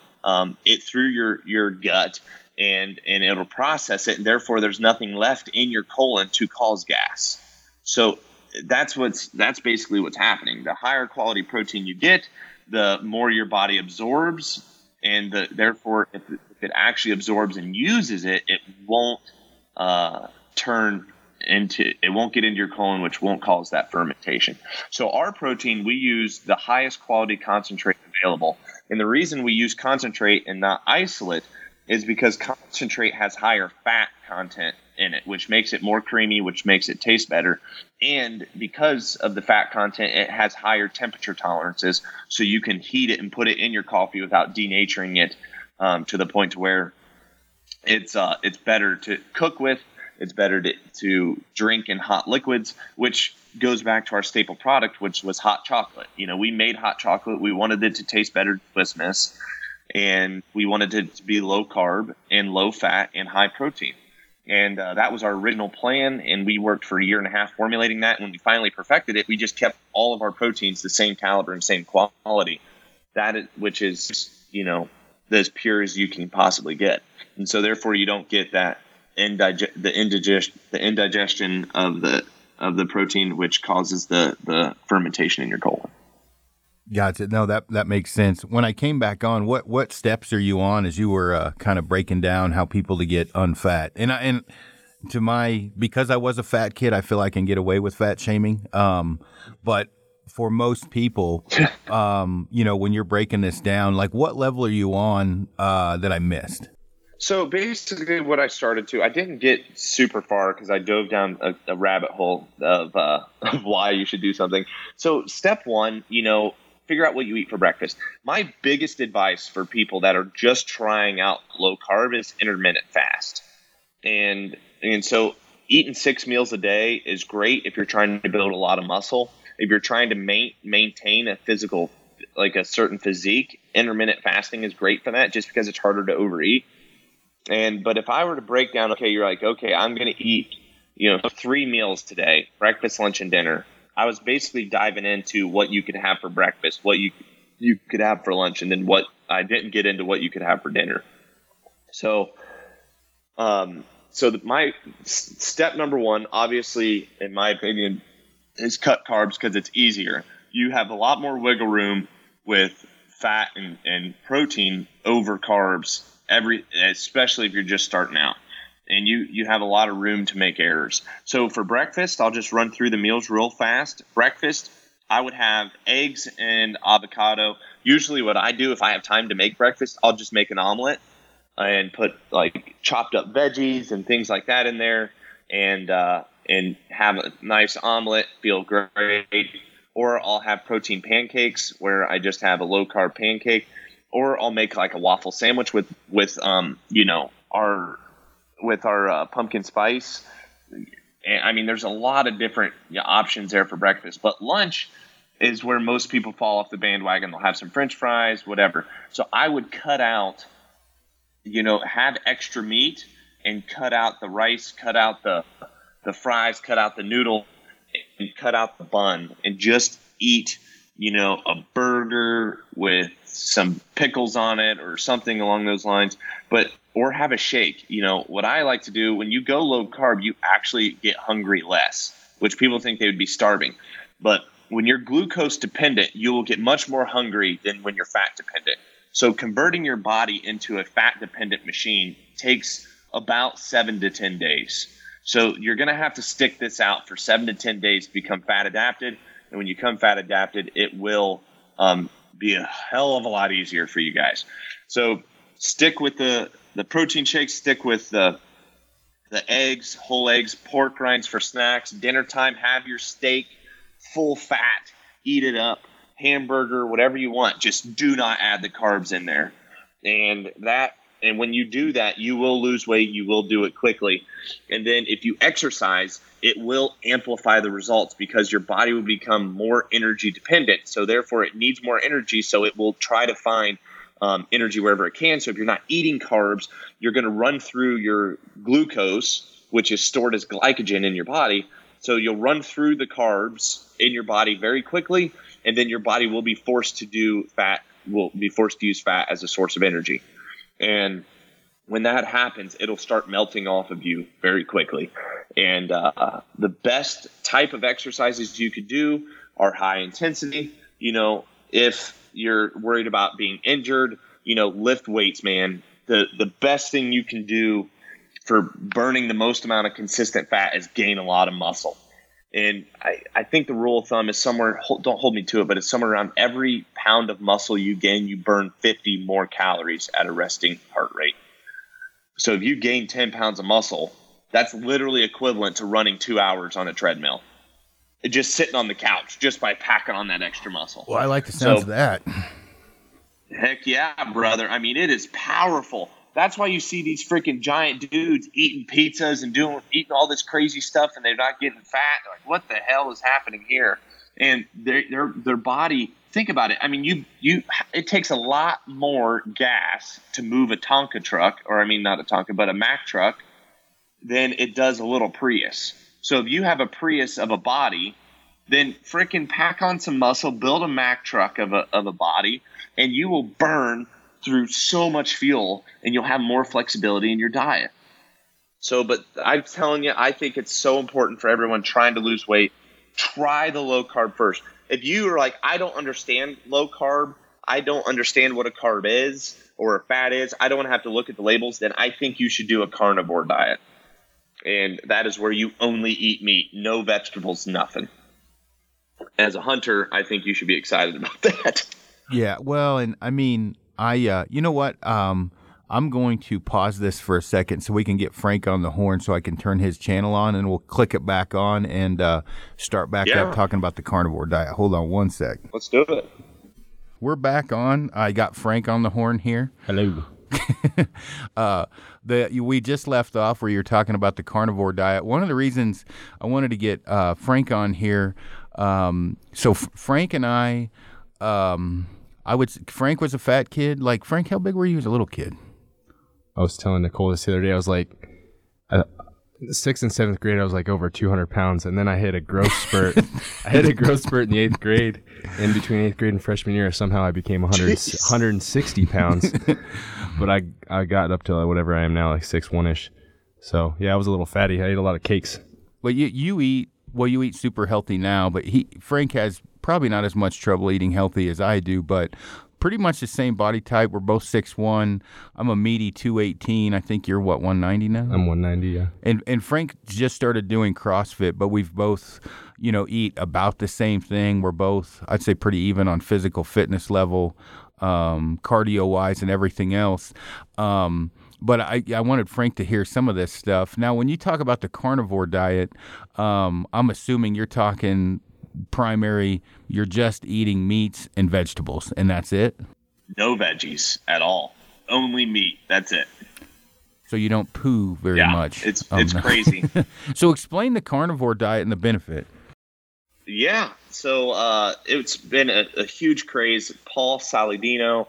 it through your gut, and it'll process it. And therefore there's nothing left in your colon to cause gas. So that's basically what's happening. The higher quality protein you get, the more your body absorbs, and therefore if it actually absorbs and uses it, it won't get into your colon, which won't cause that fermentation. So our protein, we use the highest quality concentrate available. And the reason we use concentrate and not isolate is because concentrate has higher fat content in it, which makes it more creamy, which makes it taste better. And because of the fat content, it has higher temperature tolerances, so you can heat it and put it in your coffee without denaturing it to the point to where it's better to cook with. It's better to drink in hot liquids, which goes back to our staple product, which was hot chocolate. You know, we made hot chocolate. We wanted it to taste better to Christmas, and we wanted it to be low carb and low fat and high protein. And that was our original plan, and we worked for 1.5 years formulating that. When we finally perfected it, we just kept all of our proteins the same caliber and same quality, which is, you know, as pure as you can possibly get. And so therefore you don't get that indigestion of the protein, which causes the fermentation in your colon. Gotcha. No, that makes sense. When I came back on, what steps are you on as you were kind of breaking down how people to get unfat? Because I was a fat kid, I feel I can get away with fat shaming. But for most people, you know, when you're breaking this down, like what level are you on that I missed? So basically what I started to, I didn't get super far because I dove down a rabbit hole of why you should do something. So step one, you know, figure out what you eat for breakfast. My biggest advice for people that are just trying out low carb is intermittent fast. And so eating 6 meals a day is great if you're trying to build a lot of muscle. If you're trying to maintain a physical, like a certain physique, intermittent fasting is great for that just because it's harder to overeat. But if I were to break down, okay, you're like, okay, I'm going to eat, you know, 3 meals today, breakfast, lunch, and dinner. I was basically diving into what you could have for breakfast, what you could have for lunch, and then what I didn't get into what you could have for dinner. So, my step number one, obviously, in my opinion, is cut carbs because it's easier. You have a lot more wiggle room with fat and protein over carbs. Especially if you're just starting out, and you have a lot of room to make errors. So for breakfast, I'll just run through the meals real fast. Breakfast, I would have eggs and avocado. Usually what I do if I have time to make breakfast, I'll just make an omelet and put like chopped up veggies and things like that in there and have a nice omelet, feel great. Or I'll have protein pancakes where I just have a low carb pancake. Or I'll make like a waffle sandwich with our pumpkin spice. I mean, there's a lot of different options there for breakfast. But lunch is where most people fall off the bandwagon. They'll have some French fries, whatever. So I would cut out, you know, have extra meat and cut out the rice, cut out the fries, cut out the noodle, and cut out the bun, and just eat, you know, a burger with some pickles on it or something along those lines, or have a shake. You know, what I like to do when you go low carb, you actually get hungry less, which people think they would be starving. But when you're glucose dependent, you will get much more hungry than when you're fat dependent. So converting your body into a fat dependent machine takes about 7 to 10 days. So you're going to have to stick this out for 7 to 10 days to become fat adapted. And when you come fat adapted, it will, be a hell of a lot easier for you guys. So stick with the protein shakes, stick with the eggs, whole eggs, pork rinds for snacks. Dinner time, have your steak, full fat, eat it up, hamburger, whatever you want. Just do not add the carbs in there. And when you do that, you will lose weight. You will do it quickly. And then if you exercise, it will amplify the results because your body will become more energy dependent. So therefore, it needs more energy. So it will try to find energy wherever it can. So if you're not eating carbs, you're going to run through your glucose, which is stored as glycogen in your body. So you'll run through the carbs in your body very quickly. And then your body will be forced to use fat as a source of energy. And when that happens, it'll start melting off of you very quickly. And the best type of exercises you could do are high intensity. You know, if you're worried about being injured, you know, lift weights, man. The best thing you can do for burning the most amount of consistent fat is gain a lot of muscle. And I think the rule of thumb is somewhere, don't hold me to it, but it's somewhere around every pound of muscle you gain, you burn 50 more calories at a resting heart rate. So if you gain 10 pounds of muscle, that's literally equivalent to running 2 hours on a treadmill. just sitting on the couch just by packing on that extra muscle. Well, I like the sound of that. Heck yeah, brother. I mean, it is powerful. That's why you see these freaking giant dudes eating pizzas and eating all this crazy stuff, and they're not getting fat. They're like, what the hell is happening here? And their body, think about it. I mean, it takes a lot more gas to move a Tonka truck, or I mean, not a Tonka, but a Mack truck, than it does a little Prius. So if you have a Prius of a body, then freaking pack on some muscle, build a Mack truck of a body, and you will burn through so much fuel, and you'll have more flexibility in your diet. So, but I'm telling you, I think it's so important for everyone trying to lose weight. Try the low carb first. If you are like, I don't understand low carb, I don't understand what a carb is or a fat is, I don't want to have to look at the labels, then I think you should do a carnivore diet. And that is where you only eat meat, no vegetables, nothing. As a hunter, I think you should be excited about that. Yeah, well, and I mean, you know what? I'm going to pause this for a second so we can get Frank on the horn so I can turn his channel on, and we'll click it back on and start back up talking about the carnivore diet. Hold on one sec. Let's do it. We're back on. I got Frank on the horn here. Hello. We just left off where you're talking about the carnivore diet. One of the reasons I wanted to get Frank on here. Frank and Frank was a fat kid. Like, Frank, how big were you as a little kid? I was telling Nicole this the other day. I was like, 6th and 7th grade, I was like over 200 pounds. And then I hit a growth spurt. I hit a growth spurt in the 8th grade. In between 8th grade and freshman year, somehow I became 160 pounds. But I got up to whatever I am now, like 6'1"-ish. So, yeah, I was a little fatty. I ate a lot of cakes. Well, you eat super healthy now, but Frank has probably not as much trouble eating healthy as I do, but pretty much the same body type. We're both 6'1". I'm a meaty 218. I think you're, what, 190 now? I'm 190, yeah. And Frank just started doing CrossFit, but we've both, eat about the same thing. We're both, I'd say, pretty even on physical fitness level, cardio-wise and everything else. But I wanted Frank to hear some of this stuff. Now, when you talk about the carnivore diet, I'm assuming you're talking primary, you're just eating meats and vegetables, and that's it? No veggies at all. Only meat. That's it. So you don't poo very much. Yeah, it's crazy. So explain the carnivore diet and the benefit. Yeah. So it's been a huge craze. Paul Saladino,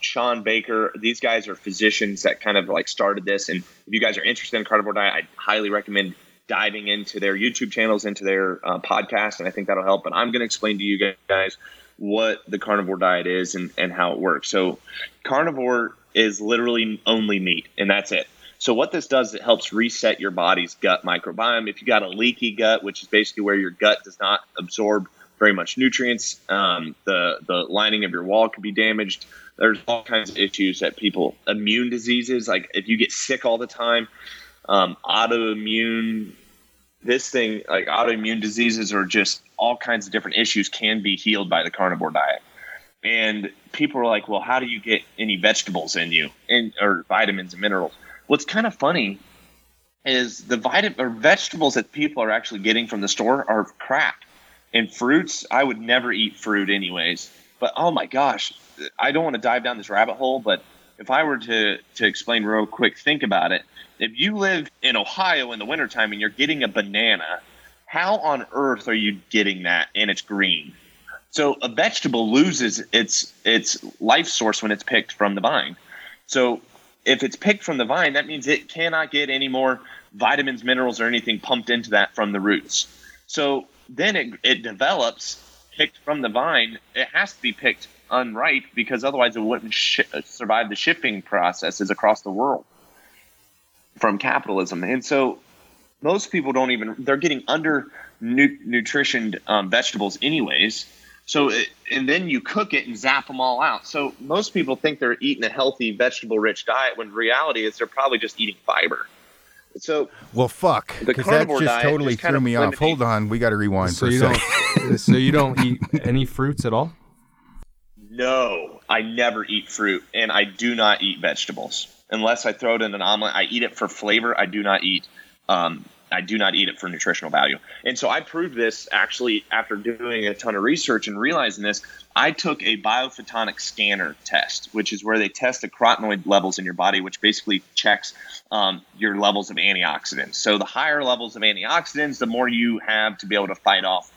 Sean Baker, these guys are physicians that kind of like started this. And if you guys are interested in carnivore diet, I highly recommend diving into their YouTube channels, into their podcast, and I think that'll help. But I'm going to explain to you guys what the carnivore diet is and how it works. So carnivore is literally only meat, and that's it. So what this does, it helps reset your body's gut microbiome. If you got a leaky gut, which is basically where your gut does not absorb very much nutrients, the lining of your wall could be damaged. There's all kinds of issues that people, immune diseases, like if you get sick all the time, autoimmune diseases, or just all kinds of different issues can be healed by the carnivore diet. And people are like, well, how do you get any vegetables in you, or vitamins and minerals? What's kind of funny is the vegetables that people are actually getting from the store are crap. And fruits, I would never eat fruit anyways. But oh my gosh, I don't want to dive down this rabbit hole, but if I were to explain real quick, think about it. If you live in Ohio in the wintertime and you're getting a banana, how on earth are you getting that and it's green? So a vegetable loses its life source when it's picked from the vine. So if it's picked from the vine, that means it cannot get any more vitamins, minerals, or anything pumped into that from the roots. So then it develops picked from the vine. It has to be picked unripe because otherwise it wouldn't survive the shipping processes across the world from capitalism. And so most people don't even – they're getting under-nutritioned vegetables anyways. So and then you cook it and zap them all out. So most people think they're eating a healthy vegetable-rich diet when reality is they're probably just eating fiber. So, well, fuck, because that just totally threw me off. Hold on, we got to rewind for a second. So you don't eat any fruits at all? No, I never eat fruit, and I do not eat vegetables. Unless I throw it in an omelet, I eat it for flavor. I do not eat I do not eat it for nutritional value. And so I proved this actually after doing a ton of research and realizing this. I took a biophotonic scanner test, which is where they test the carotenoid levels in your body, which basically checks your levels of antioxidants. So the higher levels of antioxidants, the more you have to be able to fight off,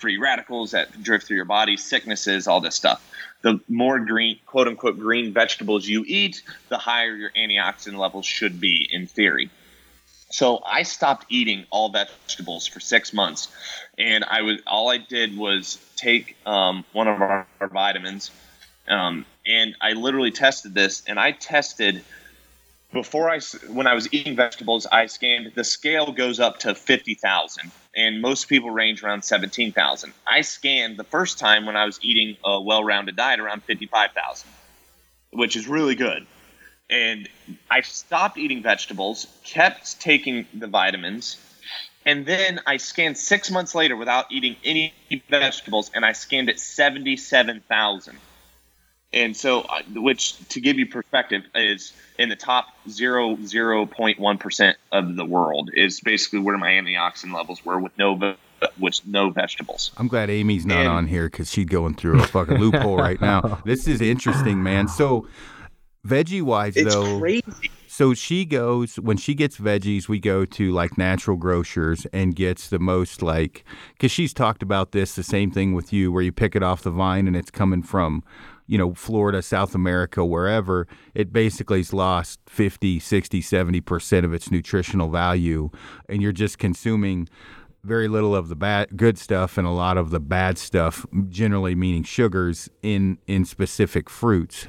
free radicals that drift through your body, sicknesses, all this stuff. The more green, quote unquote, green vegetables you eat, the higher your antioxidant levels should be in theory. So I stopped eating all vegetables for 6 months, and all I did was take one of our vitamins, and I literally tested this. And I tested when I was eating vegetables, I scanned. The scale goes up to 50,000, and most people range around 17,000. I scanned the first time when I was eating a well-rounded diet around 55,000, which is really good. And I stopped eating vegetables, kept taking the vitamins, and then I scanned 6 months later without eating any vegetables, and I scanned at 77,000. And so, which, to give you perspective, is in the top 0.1% of the world is basically where my antioxidant levels were with no vegetables. I'm glad Amy's not on here because she's going through a fucking loophole right now. This is interesting, man. So... veggie wise though, crazy. So she goes, when she gets veggies, we go to like Natural Grocers and gets the most, like, because she's talked about this, the same thing with you, where you pick it off the vine and it's coming from, Florida, South America, wherever. It basically has lost 50, 60, 70% of its nutritional value, and you're just consuming very little of the good stuff and a lot of the bad stuff, generally meaning sugars in specific fruits.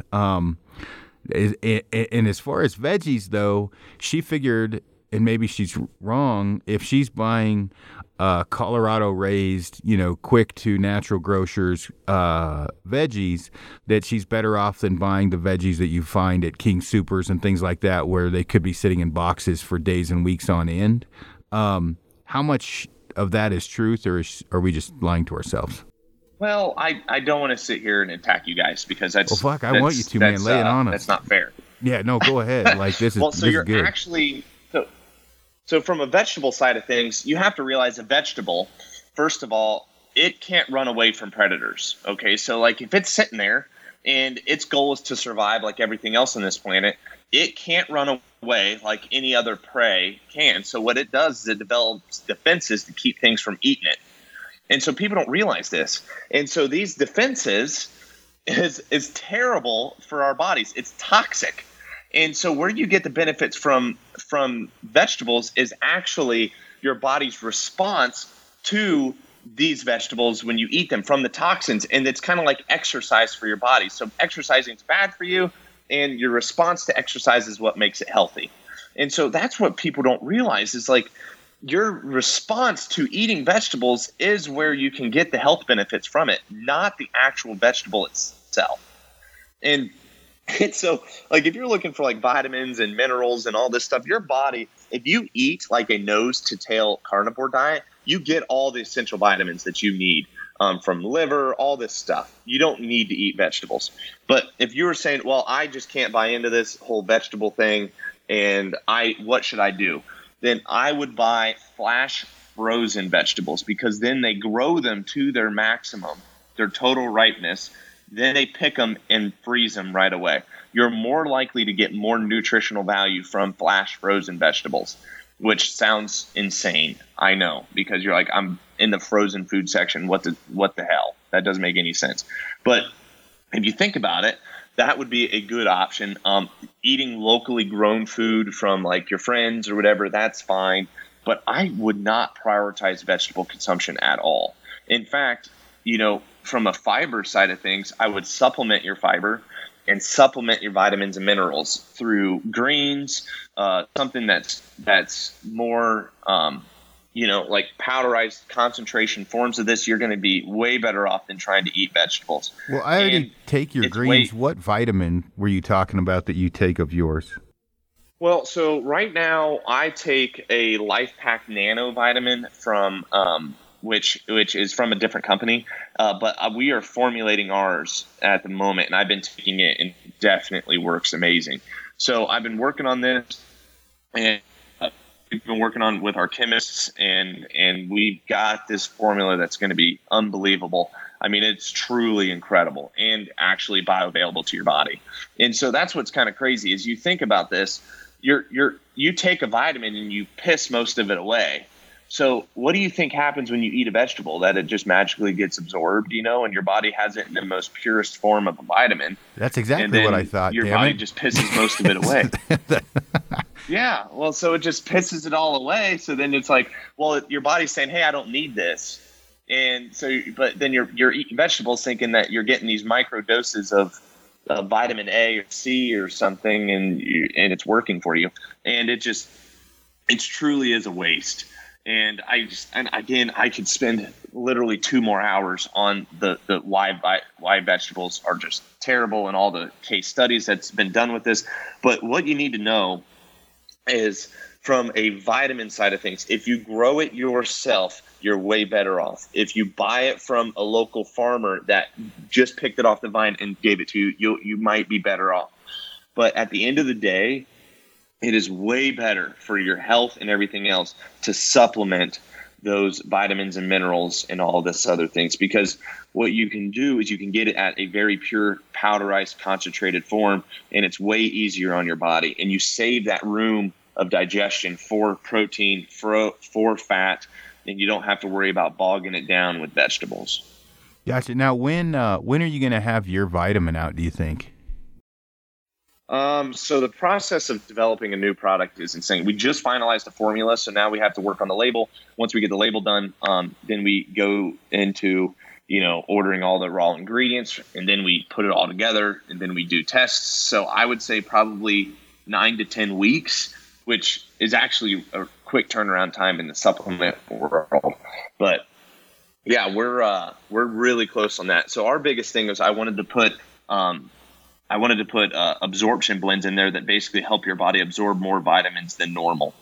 And as far as veggies, though, she figured, and maybe she's wrong, if she's buying Colorado-raised, quick to Natural Grocers veggies, that she's better off than buying the veggies that you find at King Supers and things like that, where they could be sitting in boxes for days and weeks on end. How much of that is truth, or are we just lying to ourselves? Well, I don't want to sit here and attack you guys because that's... Well, fuck, I want you to, man. Lay it on us. That's not fair. Yeah, no, go ahead. Like, this is... Well, so you're actually... So from a vegetable side of things, you have to realize a vegetable, first of all, it can't run away from predators, okay? So, like, if it's sitting there and its goal is to survive like everything else on this planet, it can't run away like any other prey can. So what it does is it develops defenses to keep things from eating it. And so people don't realize this. And so these defenses is terrible for our bodies. It's toxic. And so where you get the benefits from vegetables is actually your body's response to these vegetables when you eat them, from the toxins. And it's kind of like exercise for your body. So exercising is bad for you, and your response to exercise is what makes it healthy. And so that's what people don't realize is, like, your response to eating vegetables is where you can get the health benefits from it, not the actual vegetable itself. And so, like, if you're looking for like vitamins and minerals and all this stuff, your body, if you eat like a nose to tail carnivore diet, you get all the essential vitamins that you need from liver, all this stuff. You don't need to eat vegetables. But if you were saying, well, I just can't buy into this whole vegetable thing, and what should I do? Then I would buy flash frozen vegetables, because then they grow them to their maximum, their total ripeness. Then they pick them and freeze them right away. You're more likely to get more nutritional value from flash frozen vegetables, which sounds insane. I know, because you're like, I'm in the frozen food section. What the hell? That doesn't make any sense. But if you think about it, that would be a good option. Eating locally grown food from like your friends or whatever, that's fine. But I would not prioritize vegetable consumption at all. In fact, from a fiber side of things, I would supplement your fiber and supplement your vitamins and minerals through greens, something that's more, like powderized concentration forms of this. You're going to be way better off than trying to eat vegetables. Well, I already take your greens. What vitamin were you talking about that you take of yours? Well, so right now I take a LifePak Nano vitamin from which is from a different company, but we are formulating ours at the moment, and I've been taking it, and it definitely works amazing. So I've been working on this, and we've been working on with our chemists, and we've got this formula that's going to be unbelievable. I mean, it's truly incredible and actually bioavailable to your body. And so that's what's kind of crazy is you think about this, you take a vitamin and you piss most of it away. So what do you think happens when you eat a vegetable? That it just magically gets absorbed, you know, and your body has it in the most purest form of a vitamin. That's exactly what I thought. Your body just pisses most of it away. Yeah. Well, so it just pisses it all away. So then it's like, well, your body's saying, hey, I don't need this. And so, but then you're eating vegetables thinking that you're getting these micro doses of vitamin A or C or something, and it's working for you. And it truly is a waste. And I could spend literally 2 more hours on the why vegetables are just terrible and all the case studies that's been done with this. But what you need to know is from a vitamin side of things, if you grow it yourself, you're way better off. If you buy it from a local farmer that just picked it off the vine and gave it to you, you might be better off. But at the end of the day, it is way better for your health and everything else to supplement those vitamins and minerals and all this other things, because what you can do is you can get it at a very pure powderized concentrated form, and it's way easier on your body, and you save that room of digestion for protein, for fat, and you don't have to worry about bogging it down with vegetables. Gotcha. Now, when are you going to have your vitamin out, do you think? So the process of developing a new product is insane. We just finalized the formula, so now we have to work on the label. Once we get the label done, then we go into, you know, ordering all the raw ingredients, and then we put it all together, and then we do tests. So I would say probably 9 to 10 weeks, which is actually a quick turnaround time in the supplement world. But yeah, we're really close on that. So our biggest thing is I wanted to put absorption blends in there that basically help your body absorb more vitamins than normal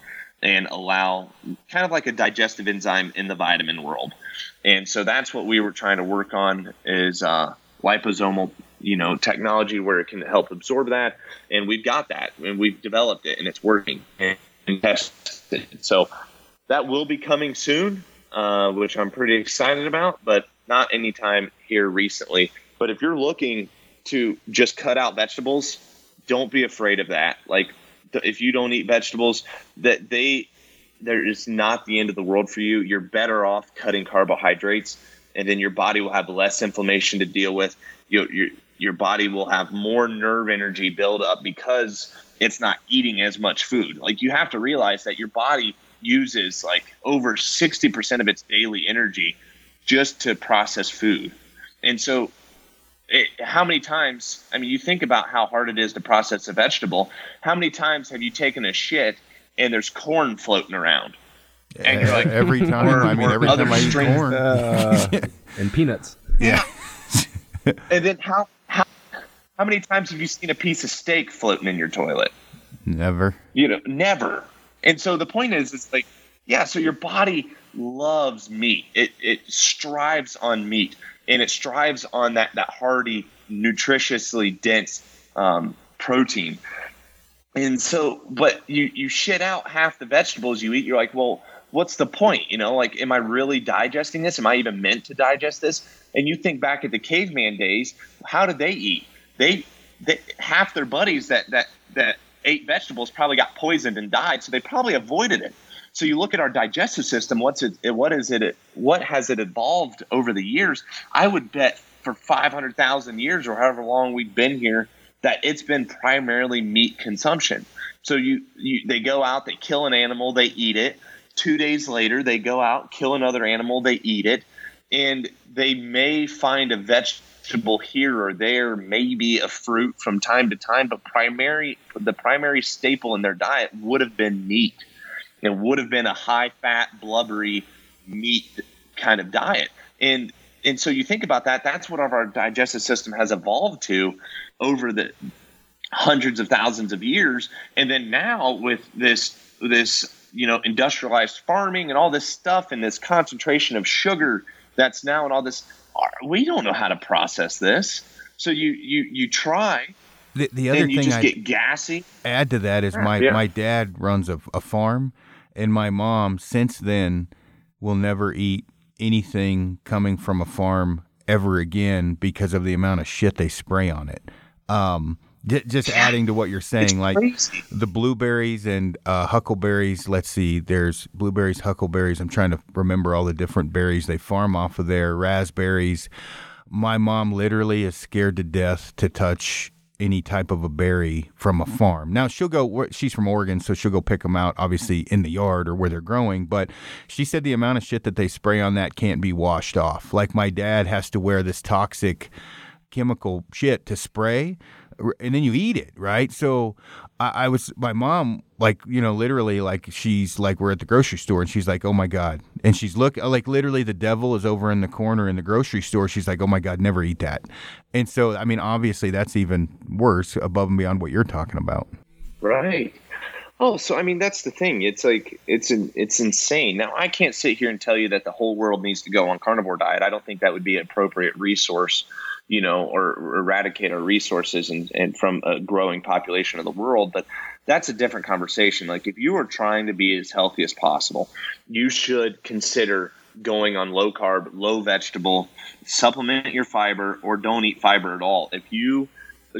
and allow kind of like a digestive enzyme in the vitamin world. And so that's what we were trying to work on is liposomal, you know, technology where it can help absorb that. And we've got that, and we've developed it, and it's working and tested. So that will be coming soon, which I'm pretty excited about, but not anytime here recently. But if you're looking to just cut out vegetables, don't be afraid of that. Like, if you don't eat vegetables, that there is not the end of the world for you. You're better off cutting carbohydrates, and then your body will have less inflammation to deal with. Your body will have more nerve energy build up because it's not eating as much food. Like, you have to realize that your body uses like over 60% of its daily energy just to process food. And so how many times, I mean, you think about how hard it is to process a vegetable. How many times have you taken a shit and there's corn floating around? And you're like, every time. I mean, every time I eat corn. And peanuts. Yeah. And then how many times have you seen a piece of steak floating in your toilet? Never. You know, never. And so the point is, it's like, yeah, so your body loves meat. It strives on meat. And it strives on that hearty, nutritiously dense protein. And so, but you shit out half the vegetables you eat. You're like, well, what's the point? You know, like, am I really digesting this? Am I even meant to digest this? And you think back at the caveman days, how did they eat? They half their buddies that ate vegetables probably got poisoned and died, so they probably avoided it. So you look at our digestive system, what has it evolved over the years? I would bet for 500,000 years or however long we've been here that it's been primarily meat consumption. So they go out, they kill an animal, they eat it. 2 days later, they go out, kill another animal, they eat it. And they may find a vegetable here or there, maybe a fruit from time to time, but the primary staple in their diet would have been meat. It would have been a high-fat, blubbery meat kind of diet. And so you think about that, that's what our digestive system has evolved to over the hundreds of thousands of years. And then now with this you know, industrialized farming and all this stuff and this concentration of sugar that's now in all this, we don't know how to process this. So you try. The other thing I get gassy. Add to that is my dad runs a farm, And my mom, since then, will never eat anything coming from a farm ever again because of the amount of shit they spray on it. Just adding to what you're saying, like the blueberries and huckleberries. Let's see, there's blueberries, huckleberries. I'm trying to remember all the different berries they farm off of there. Raspberries. My mom literally is scared to death to touch any type of a berry from a farm. Now she'll go, she's from Oregon, so she'll go pick them out, obviously in the yard or where they're growing. But she said the amount of shit that they spray on that can't be washed off. Like my dad has to wear this toxic chemical shit to spray, and then you eat it, right? So I was, my mom, like, you know, literally, like, she's like, we're at the grocery store, and she's like, oh my God. And she's like, literally the devil is over in the corner in the grocery store. She's like, oh my God, never eat that. And so, I mean, obviously that's even worse above and beyond what you're talking about. Right. Oh, so, I mean, that's the thing. It's like, it's insane. Now I can't sit here and tell you that the whole world needs to go on carnivore diet. I don't think that would be an appropriate resource, you know, or eradicate our resources and from a growing population of the world. But that's a different conversation. Like, if you are trying to be as healthy as possible, you should consider going on low carb, low vegetable, supplement your fiber, or don't eat fiber at all. If you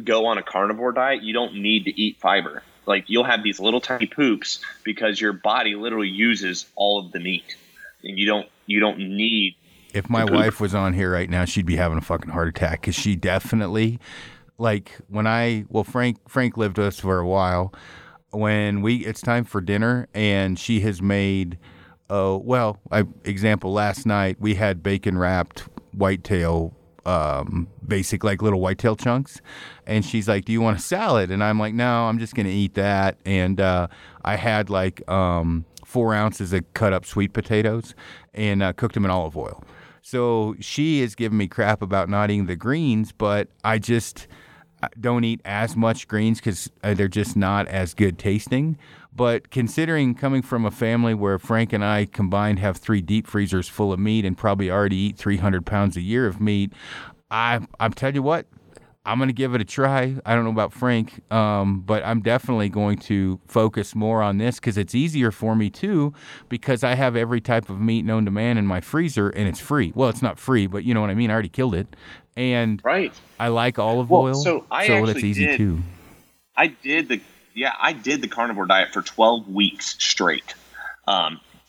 go on a carnivore diet, you don't need to eat fiber. Like, you'll have these little tiny poops because your body literally uses all of the meat, and you don't need. If my wife was on here right now, she'd be having a fucking heart attack, because she definitely, like, Frank lived with us for a while. When it's time for dinner, and she has made, example, last night we had bacon wrapped whitetail, basic, like, little whitetail chunks. And she's like, do you want a salad? And I'm like, no, I'm just going to eat that. And I had, like, 4 ounces of cut up sweet potatoes and cooked them in olive oil. So she is giving me crap about not eating the greens, but I just don't eat as much greens because they're just not as good tasting. But considering coming from a family where Frank and I combined have 3 deep freezers full of meat and probably already eat 300 pounds a year of meat, I'm telling you what, I'm going to give it a try. I don't know about Frank, but I'm definitely going to focus more on this because it's easier for me too, because I have every type of meat known to man in my freezer, and it's free. Well, it's not free, but you know what I mean? I already killed it. And right. I like olive oil, so that's easy too. I did the carnivore diet for 12 weeks straight.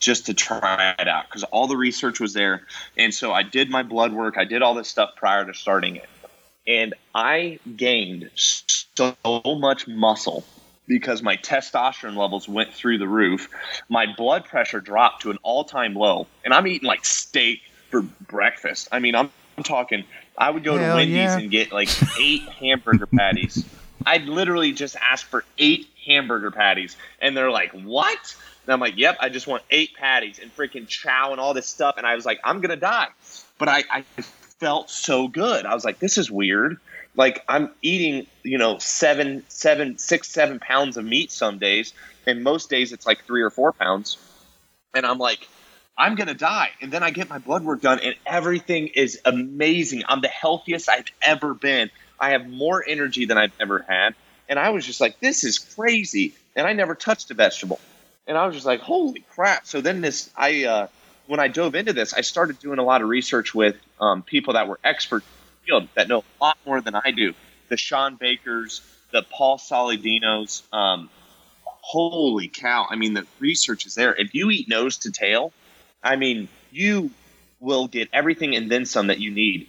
Just to try it out, because all the research was there. And so I did my blood work. I did all this stuff prior to starting it. And I gained so much muscle because my testosterone levels went through the roof. My blood pressure dropped to an all-time low. And I'm eating, like, steak for breakfast. I mean, I'm talking I would go to Wendy's and get, like, 8 hamburger patties. I'd literally just ask for 8 hamburger patties. And they're like, what? And I'm like, yep, I just want 8 patties and freaking chow and all this stuff. And I was like, I'm going to die. But I felt so good. I was like, this is weird. Like, I'm eating, you know, 7 pounds of meat some days. And most days it's like 3 or 4 pounds. And I'm like, I'm going to die. And then I get my blood work done and everything is amazing. I'm the healthiest I've ever been. I have more energy than I've ever had. And I was just like, this is crazy. And I never touched a vegetable. And I was just like, holy crap. So then when I dove into this, I started doing a lot of research with people that were experts in the field that know a lot more than I do. The Sean Bakers, the Paul Saladinos. Holy cow. I mean, the research is there. If you eat nose to tail, I mean, you will get everything and then some that you need.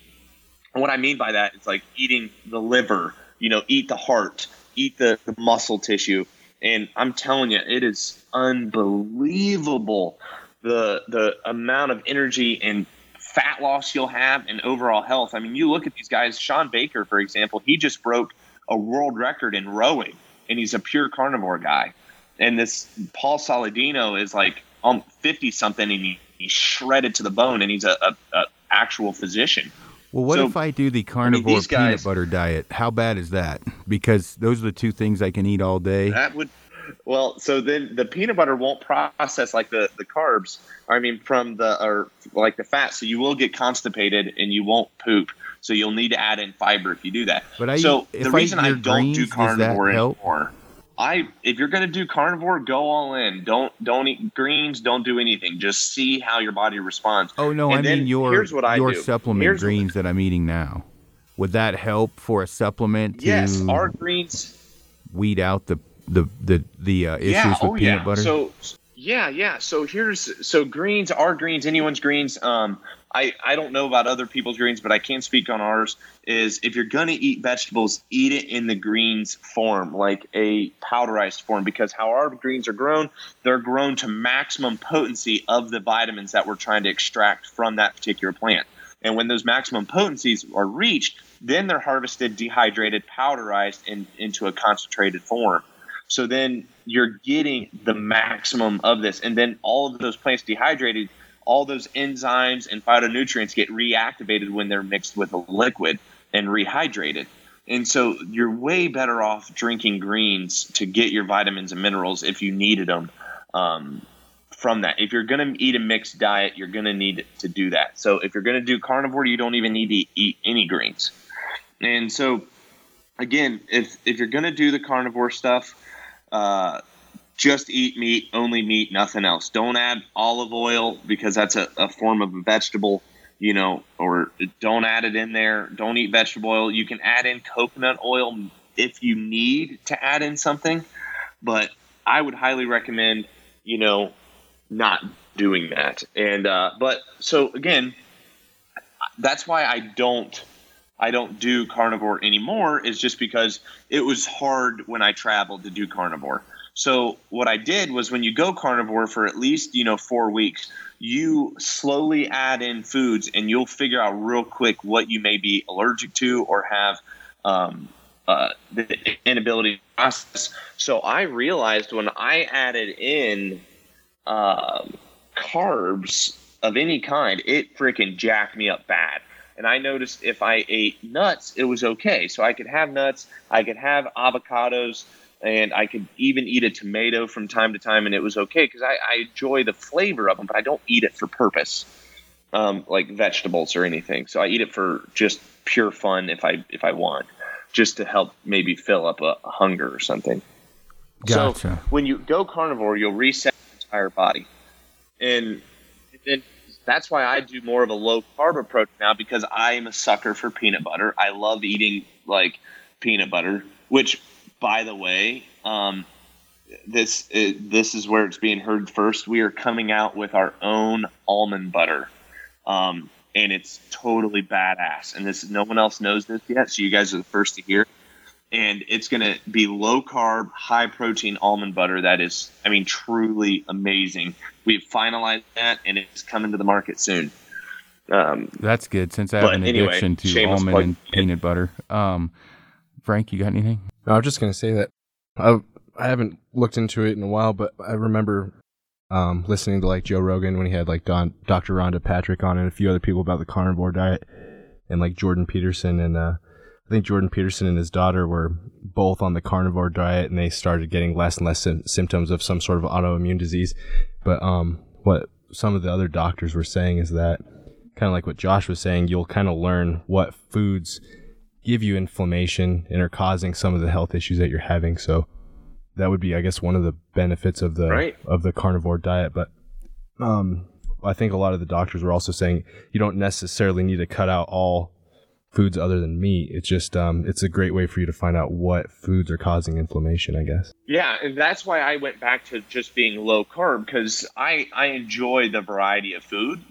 And what I mean by that is, like, eating the liver, you know, eat the heart, eat the muscle tissue. And I'm telling you, it is unbelievable the amount of energy and fat loss you'll have and overall health. I mean, you look at these guys, Sean Baker, for example, he just broke a world record in rowing, and he's a pure carnivore guy. And this Paul Saladino is like 50-something, and he's shredded to the bone, and he's a actual physician. Well, what if I do the carnivore peanut butter diet? How bad is that? Because those are the two things I can eat all day. So then the peanut butter won't process, like, the carbs, the fat. So you will get constipated and you won't poop. So you'll need to add in fiber if you do that. But the reason I don't do carnivore anymore. If you're going to do carnivore, go all in. Don't eat greens. Don't do anything. Just see how your body responds. Oh, no, and I mean your supplement here's greens that I'm eating now. Would that help for a supplement to our greens weed out the issues with peanut butter? So greens, our greens, anyone's greens. I don't know about other people's greens, but I can speak on ours. Is if you're gonna eat vegetables, eat it in the greens form, like a powderized form, because how our greens are grown, they're grown to maximum potency of the vitamins that we're trying to extract from that particular plant. And when those maximum potencies are reached, then they're harvested, dehydrated, powderized, and into a concentrated form. So then you're getting the maximum of this. And then all of those plants dehydrated, all those enzymes and phytonutrients get reactivated when they're mixed with a liquid and rehydrated. And so you're way better off drinking greens to get your vitamins and minerals if you needed them from that. If you're going to eat a mixed diet, you're going to need to do that. So if you're going to do carnivore, you don't even need to eat any greens. And so, again, if you're going to do the carnivore stuff, just eat meat, only meat, nothing else. Don't add olive oil because that's a form of a vegetable, you know, or don't add it in there. Don't eat vegetable oil. You can add in coconut oil if you need to add in something, but I would highly recommend, you know, not doing that. And, but so again, that's why I don't do carnivore anymore, is just because it was hard when I traveled to do carnivore. So what I did was, when you go carnivore for at least, 4 weeks, you slowly add in foods and you'll figure out real quick what you may be allergic to or have the inability to process. So I realized when I added in carbs of any kind, it freaking jacked me up bad. And I noticed if I ate nuts, it was okay. So I could have nuts, I could have avocados, and I could even eat a tomato from time to time, and it was okay because I enjoy the flavor of them, but I don't eat it for purpose, like vegetables or anything. So I eat it for just pure fun if I want, just to help maybe fill up a hunger or something. Gotcha. So when you go carnivore, you'll reset your entire body. And then that's why I do more of a low-carb approach now, because I am a sucker for peanut butter. I love eating, like, peanut butter, which, by the way, this is where it's being heard first. We are coming out with our own almond butter, and it's totally badass. And this, no one else knows this yet, so you guys are the first to hear. And it's going to be low-carb, high-protein almond butter that is, truly amazing. We've finalized that, and it's coming to the market soon. That's good, since I have an addiction to almond and peanut butter. Frank, you got anything? No, I was just going to say that I haven't looked into it in a while, but I remember listening to like Joe Rogan when he had like Dr. Rhonda Patrick on and a few other people about the carnivore diet, and like Jordan Peterson and I think Jordan Peterson and his daughter were both on the carnivore diet, and they started getting less and less symptoms of some sort of autoimmune disease. But what some of the other doctors were saying is that, kind of like what Josh was saying, you'll kind of learn what foods give you inflammation and are causing some of the health issues that you're having. So that would be, I guess, one of the benefits of the carnivore diet. But I think a lot of the doctors were also saying you don't necessarily need to cut out all foods other than meat. It's just it's a great way for you to find out what foods are causing inflammation, I guess. Yeah, and that's why I went back to just being low carb, because I enjoy the variety of food,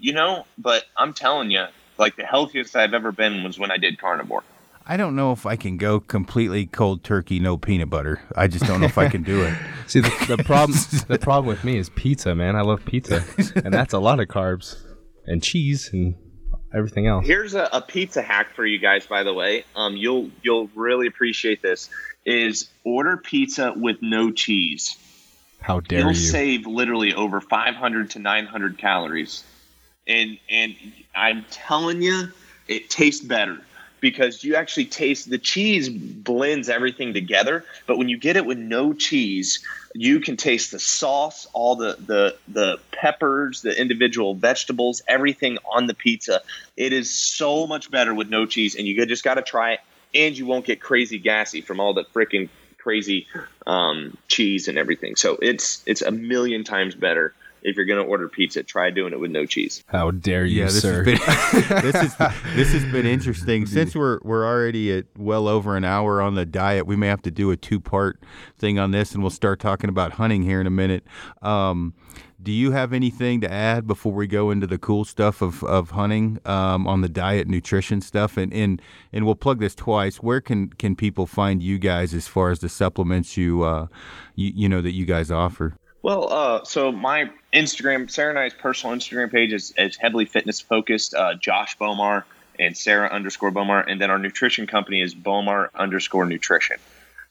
but I'm telling you, like, the healthiest I've ever been was when I did carnivore. I don't know if I can go completely cold turkey, no peanut butter. I just don't know if I can do it. See, the problem with me is pizza, man. I love pizza, and that's a lot of carbs and cheese and everything else. Here's a pizza hack for you guys, by the way. You'll really appreciate this. Is order pizza with no cheese. How dare you? You'll save literally over 500 to 900 calories. And I'm telling you, it tastes better, because you actually taste the cheese blends everything together. But when you get it with no cheese, you can taste the sauce, all the peppers, the individual vegetables, everything on the pizza. It is so much better with no cheese, and you just got to try it, and you won't get crazy gassy from all the freaking crazy cheese and everything. So it's a million times better. If you're going to order pizza, try doing it with no cheese. How dare you, sir. This has been interesting. Since we're already at well over an hour on the diet, we may have to do a two-part thing on this, and we'll start talking about hunting here in a minute. Do you have anything to add before we go into the cool stuff of hunting on the diet nutrition stuff? And we'll plug this twice. Where can people find you guys as far as the supplements you know that you guys offer? Well, so my Instagram, Sarah and I's personal Instagram page is heavily fitness focused, Josh Bomar and Sarah_Bomar. And then our nutrition company is Bomar_Nutrition.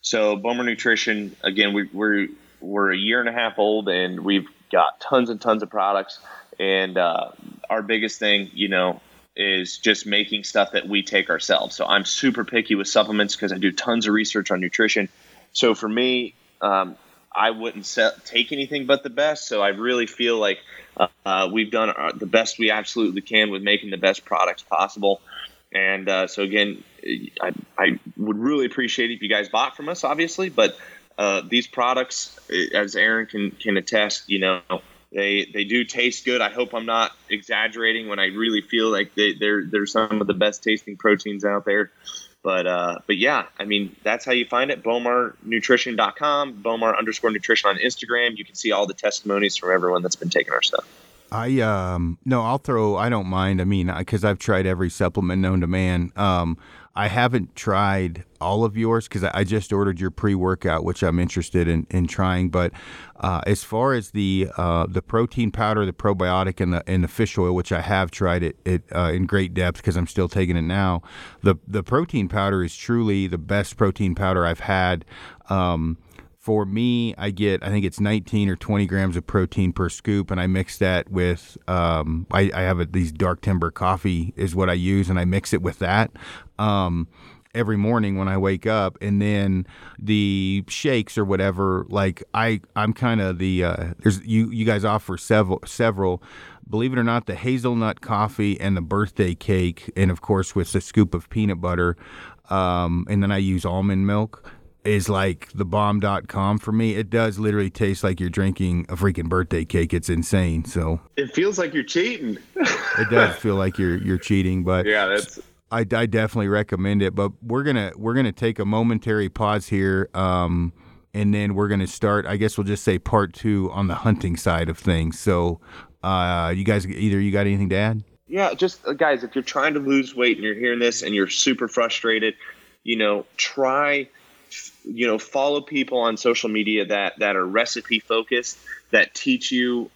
So Bomar Nutrition, again, we're a year and a half old, and we've got tons and tons of products. And our biggest thing, you know, is just making stuff that we take ourselves. So I'm super picky with supplements because I do tons of research on nutrition. So for me, I wouldn't take anything but the best. So I really feel like we've done the best we absolutely can with making the best products possible. And so, again, I would really appreciate it if you guys bought from us, obviously. But these products, as Aaron can attest, you know, they do taste good. I hope I'm not exaggerating when I really feel like they're some of the best tasting proteins out there. But yeah, I mean, that's how you find it. BomarNutrition.com, Bomar_Nutrition on Instagram. You can see all the testimonies from everyone that's been taking our stuff. I don't mind. I mean, because I've tried every supplement known to man. I haven't tried all of yours because I just ordered your pre-workout, which I'm interested in trying. But as far as the protein powder, the probiotic, and the fish oil, which I have tried it in great depth because I'm still taking it now, the protein powder is truly the best protein powder I've had. For me, I think it's 19 or 20 grams of protein per scoop, and I mix that with, I have these Dark Timber coffee is what I use, and I mix it with that every morning when I wake up. And then the shakes or whatever, like I'm kind of you guys offer several. Believe it or not, the hazelnut coffee and the birthday cake, and of course with a scoop of peanut butter, and then I use almond milk. Is like the bomb.com for me. It does literally taste like you're drinking a freaking birthday cake. It's insane. So it feels like you're cheating. It does feel like you're cheating, but yeah, that's. I definitely recommend it. But we're gonna take a momentary pause here, and then we're gonna start. I guess we'll just say part two on the hunting side of things. So, you guys, either you got anything to add? Yeah, just guys, if you're trying to lose weight and you're hearing this and you're super frustrated, you know, try. You know, follow people on social media that are recipe focused, that teach you,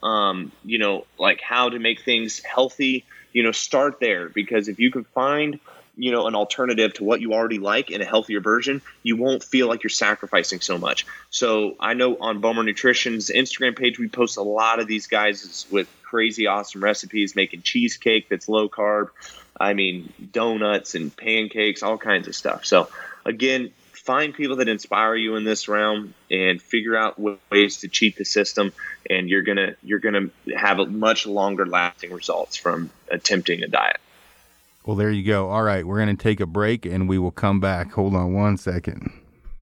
you know, like how to make things healthy. You know, start there, because if you can find, you know, an alternative to what you already like in a healthier version, you won't feel like you're sacrificing so much. So I know on Bomar Nutrition's Instagram page, we post a lot of these guys with crazy awesome recipes, making cheesecake that's low carb. I mean, donuts and pancakes, all kinds of stuff. So again, find people that inspire you in this realm and figure out ways to cheat the system, and you're gonna have a much longer lasting results from attempting a diet. Well, there you go. All right, we're gonna take a break and we will come back. Hold on one second.